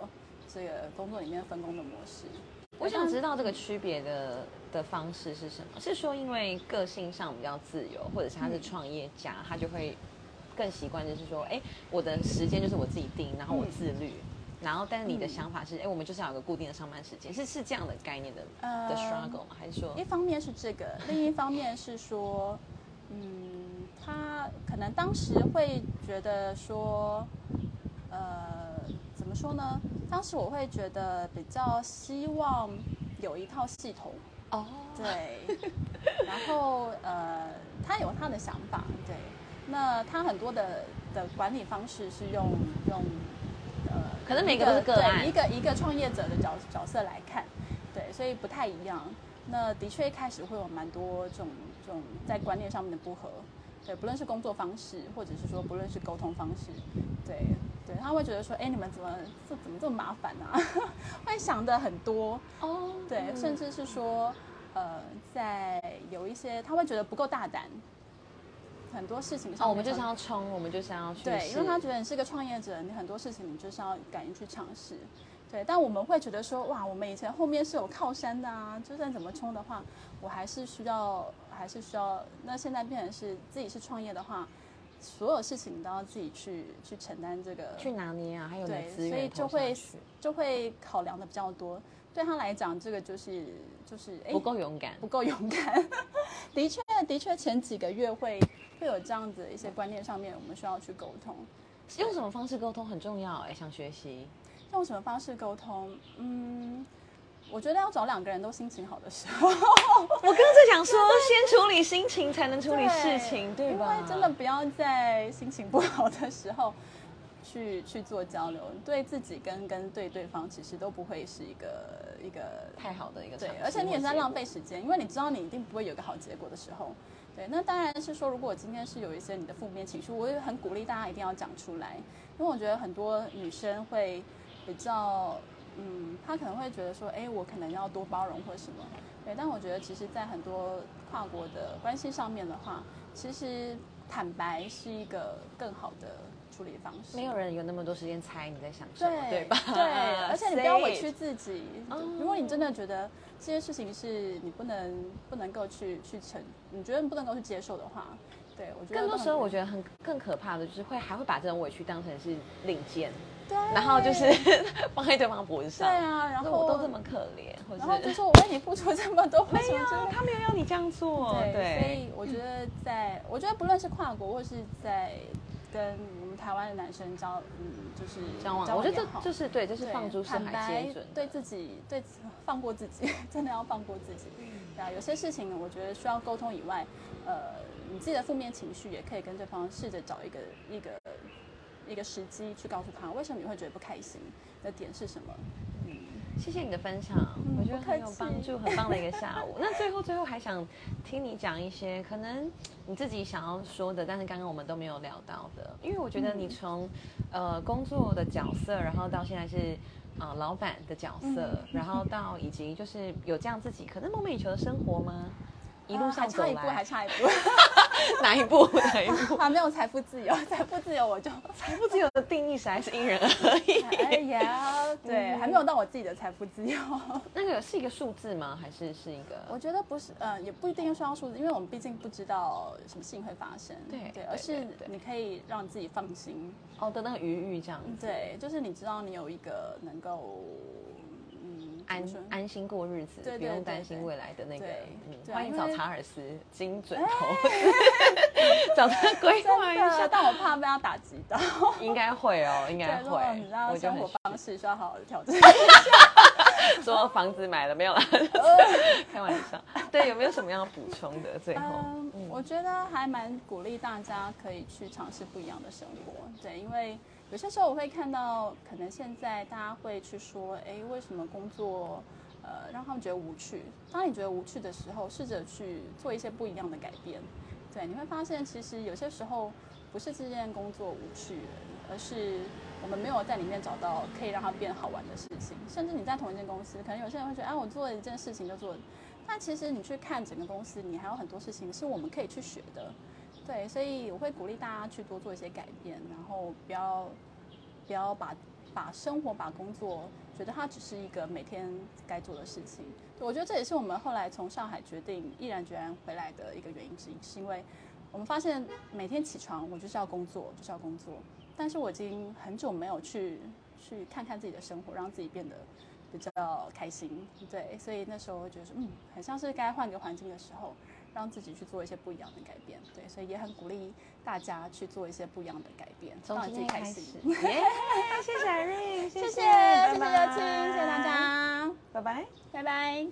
这个工作里面分工的模式。我想知道这个区别的方式是什么？是说因为个性上比较自由，或者是他是创业家，他就会更习惯就是说，哎，我的时间就是我自己定，然后我自律。然后，但是你的想法是，我们就是要有个固定的上班时间，是这样的概念的 struggle 吗？还是说，一方面是这个，另一方面是说，他可能当时会觉得说，怎么说呢？当时我会觉得比较希望有一套系统。哦，对，然后他有他的想法，对，那他很多的管理方式是用。可能每个都是个案，一个创业者的角色来看，对，所以不太一样。那的确一开始会有蛮多这种在观念上面的不合，对，不论是工作方式，或者是说不论是沟通方式，对，他会觉得说，哎，你们怎么这么麻烦啊？会想的很多哦，对，甚至是说，在有一些他会觉得不够大胆。很多事情我们就是要冲，我们就是要去试，对，因为他觉得你是个创业者，你很多事情你就是要敢于去尝试，对。但我们会觉得说，哇，我们以前后面是有靠山的啊，就算怎么冲的话，我还是需要。那现在变成是自己是创业的话，所有事情你都要自己去承担这个，去拿捏啊，还有对，所以就会考量的比较多。对他来讲，这个就是不够勇敢。的确，前几个月会有这样子一些观念上面，我们需要去沟通。用什么方式沟通很重要，哎，想学习。用什么方式沟通？我觉得要找两个人都心情好的时候。我刚才想说，先处理心情，才能处理事情，对吧？因为真的不要在心情不好的时候。去做交流，对自己跟对方其实都不会是一个太好的一个，对，而且你也是在浪费时间，因为你知道你一定不会有个好结果的时候，对。那当然是说，如果今天是有一些你的负面情绪，我也很鼓励大家一定要讲出来，因为我觉得很多女生会比较他可能会觉得说，哎，我可能要多包容或什么，对。但我觉得其实在很多跨国的关系上面的话，其实坦白是一个更好的处理方式。没有人有那么多时间猜你在想什么， 对吧？对，而且你不要委屈自己。如果你真的觉得这些事情是你不能够去承，你觉得你不能够去接受的话，对，我觉得更多时候我觉得更可怕的就是还会把这种委屈当成是令箭。对，然后就是放在对方脖上。对啊，然后我都这么可怜，然后就说我为你付出这么多，没有，他没有要你这样做。对，所以我觉得我觉得不论是跨国或是在跟我们台湾的男生就是交往，我觉得就是对，就是放诸四海皆准，对自己，对，放过自己，真的要放过自己。对啊，有些事情我觉得需要沟通以外，你自己的负面情绪也可以跟对方试着找一个时机去告诉他为什么你会觉得不开心的点是什么。谢谢你的分享，我觉得很有帮助，很棒的一个下午。那最后还想听你讲一些可能你自己想要说的，但是刚刚我们都没有聊到的，因为我觉得你从工作的角色，然后到现在是老板的角色，然后到以及就是有这样自己可能梦寐以求的生活吗？一路上走来，还差一步，哪一步？还没有财富自由，财富自由的定义实在是因人而异。哎呀，对，还没有到我自己的财富自由。那个是一个数字吗？还是一个？我觉得不是，也不一定说要数字，因为我们毕竟不知道什么事情会发生。对，而是你可以让自己放心的那个余裕这样子。对，就是你知道你有一个能够。安心过日子，不用担心未来的那个。欢迎找查尔斯精准投资，找他规划一下。但我怕被他打击到，应该会。我生活方式需要好好的调整一下。说房子买了没有啦？开玩笑。对，有没有什么样补充的？最后，我觉得还蛮鼓励大家可以去尝试不一样的生活。对，因为。有些时候我会看到，可能现在大家会去说，哎，为什么工作，让他们觉得无趣？当你觉得无趣的时候，试着去做一些不一样的改变。对，你会发现，其实有些时候不是这件工作无趣，而是我们没有在里面找到可以让它变好玩的事情。甚至你在同一间公司，可能有些人会觉得，我做一件事情就做，但其实你去看整个公司，你还有很多事情是我们可以去学的。对，所以我会鼓励大家去多做一些改变，然后不要把生活、把工作觉得它只是一个每天该做的事情。我觉得这也是我们后来从上海决定毅然决然回来的一个原因之一，是因为我们发现每天起床我就是要工作，但是我已经很久没有去看看自己的生活，让自己变得比较开心。对，所以那时候我觉得很像是该换个环境的时候。让自己去做一些不一样的改变，对，所以也很鼓励大家去做一些不一样的改变，让自己开心。谢谢Irene，谢谢邀请，谢谢大家，拜拜，拜拜。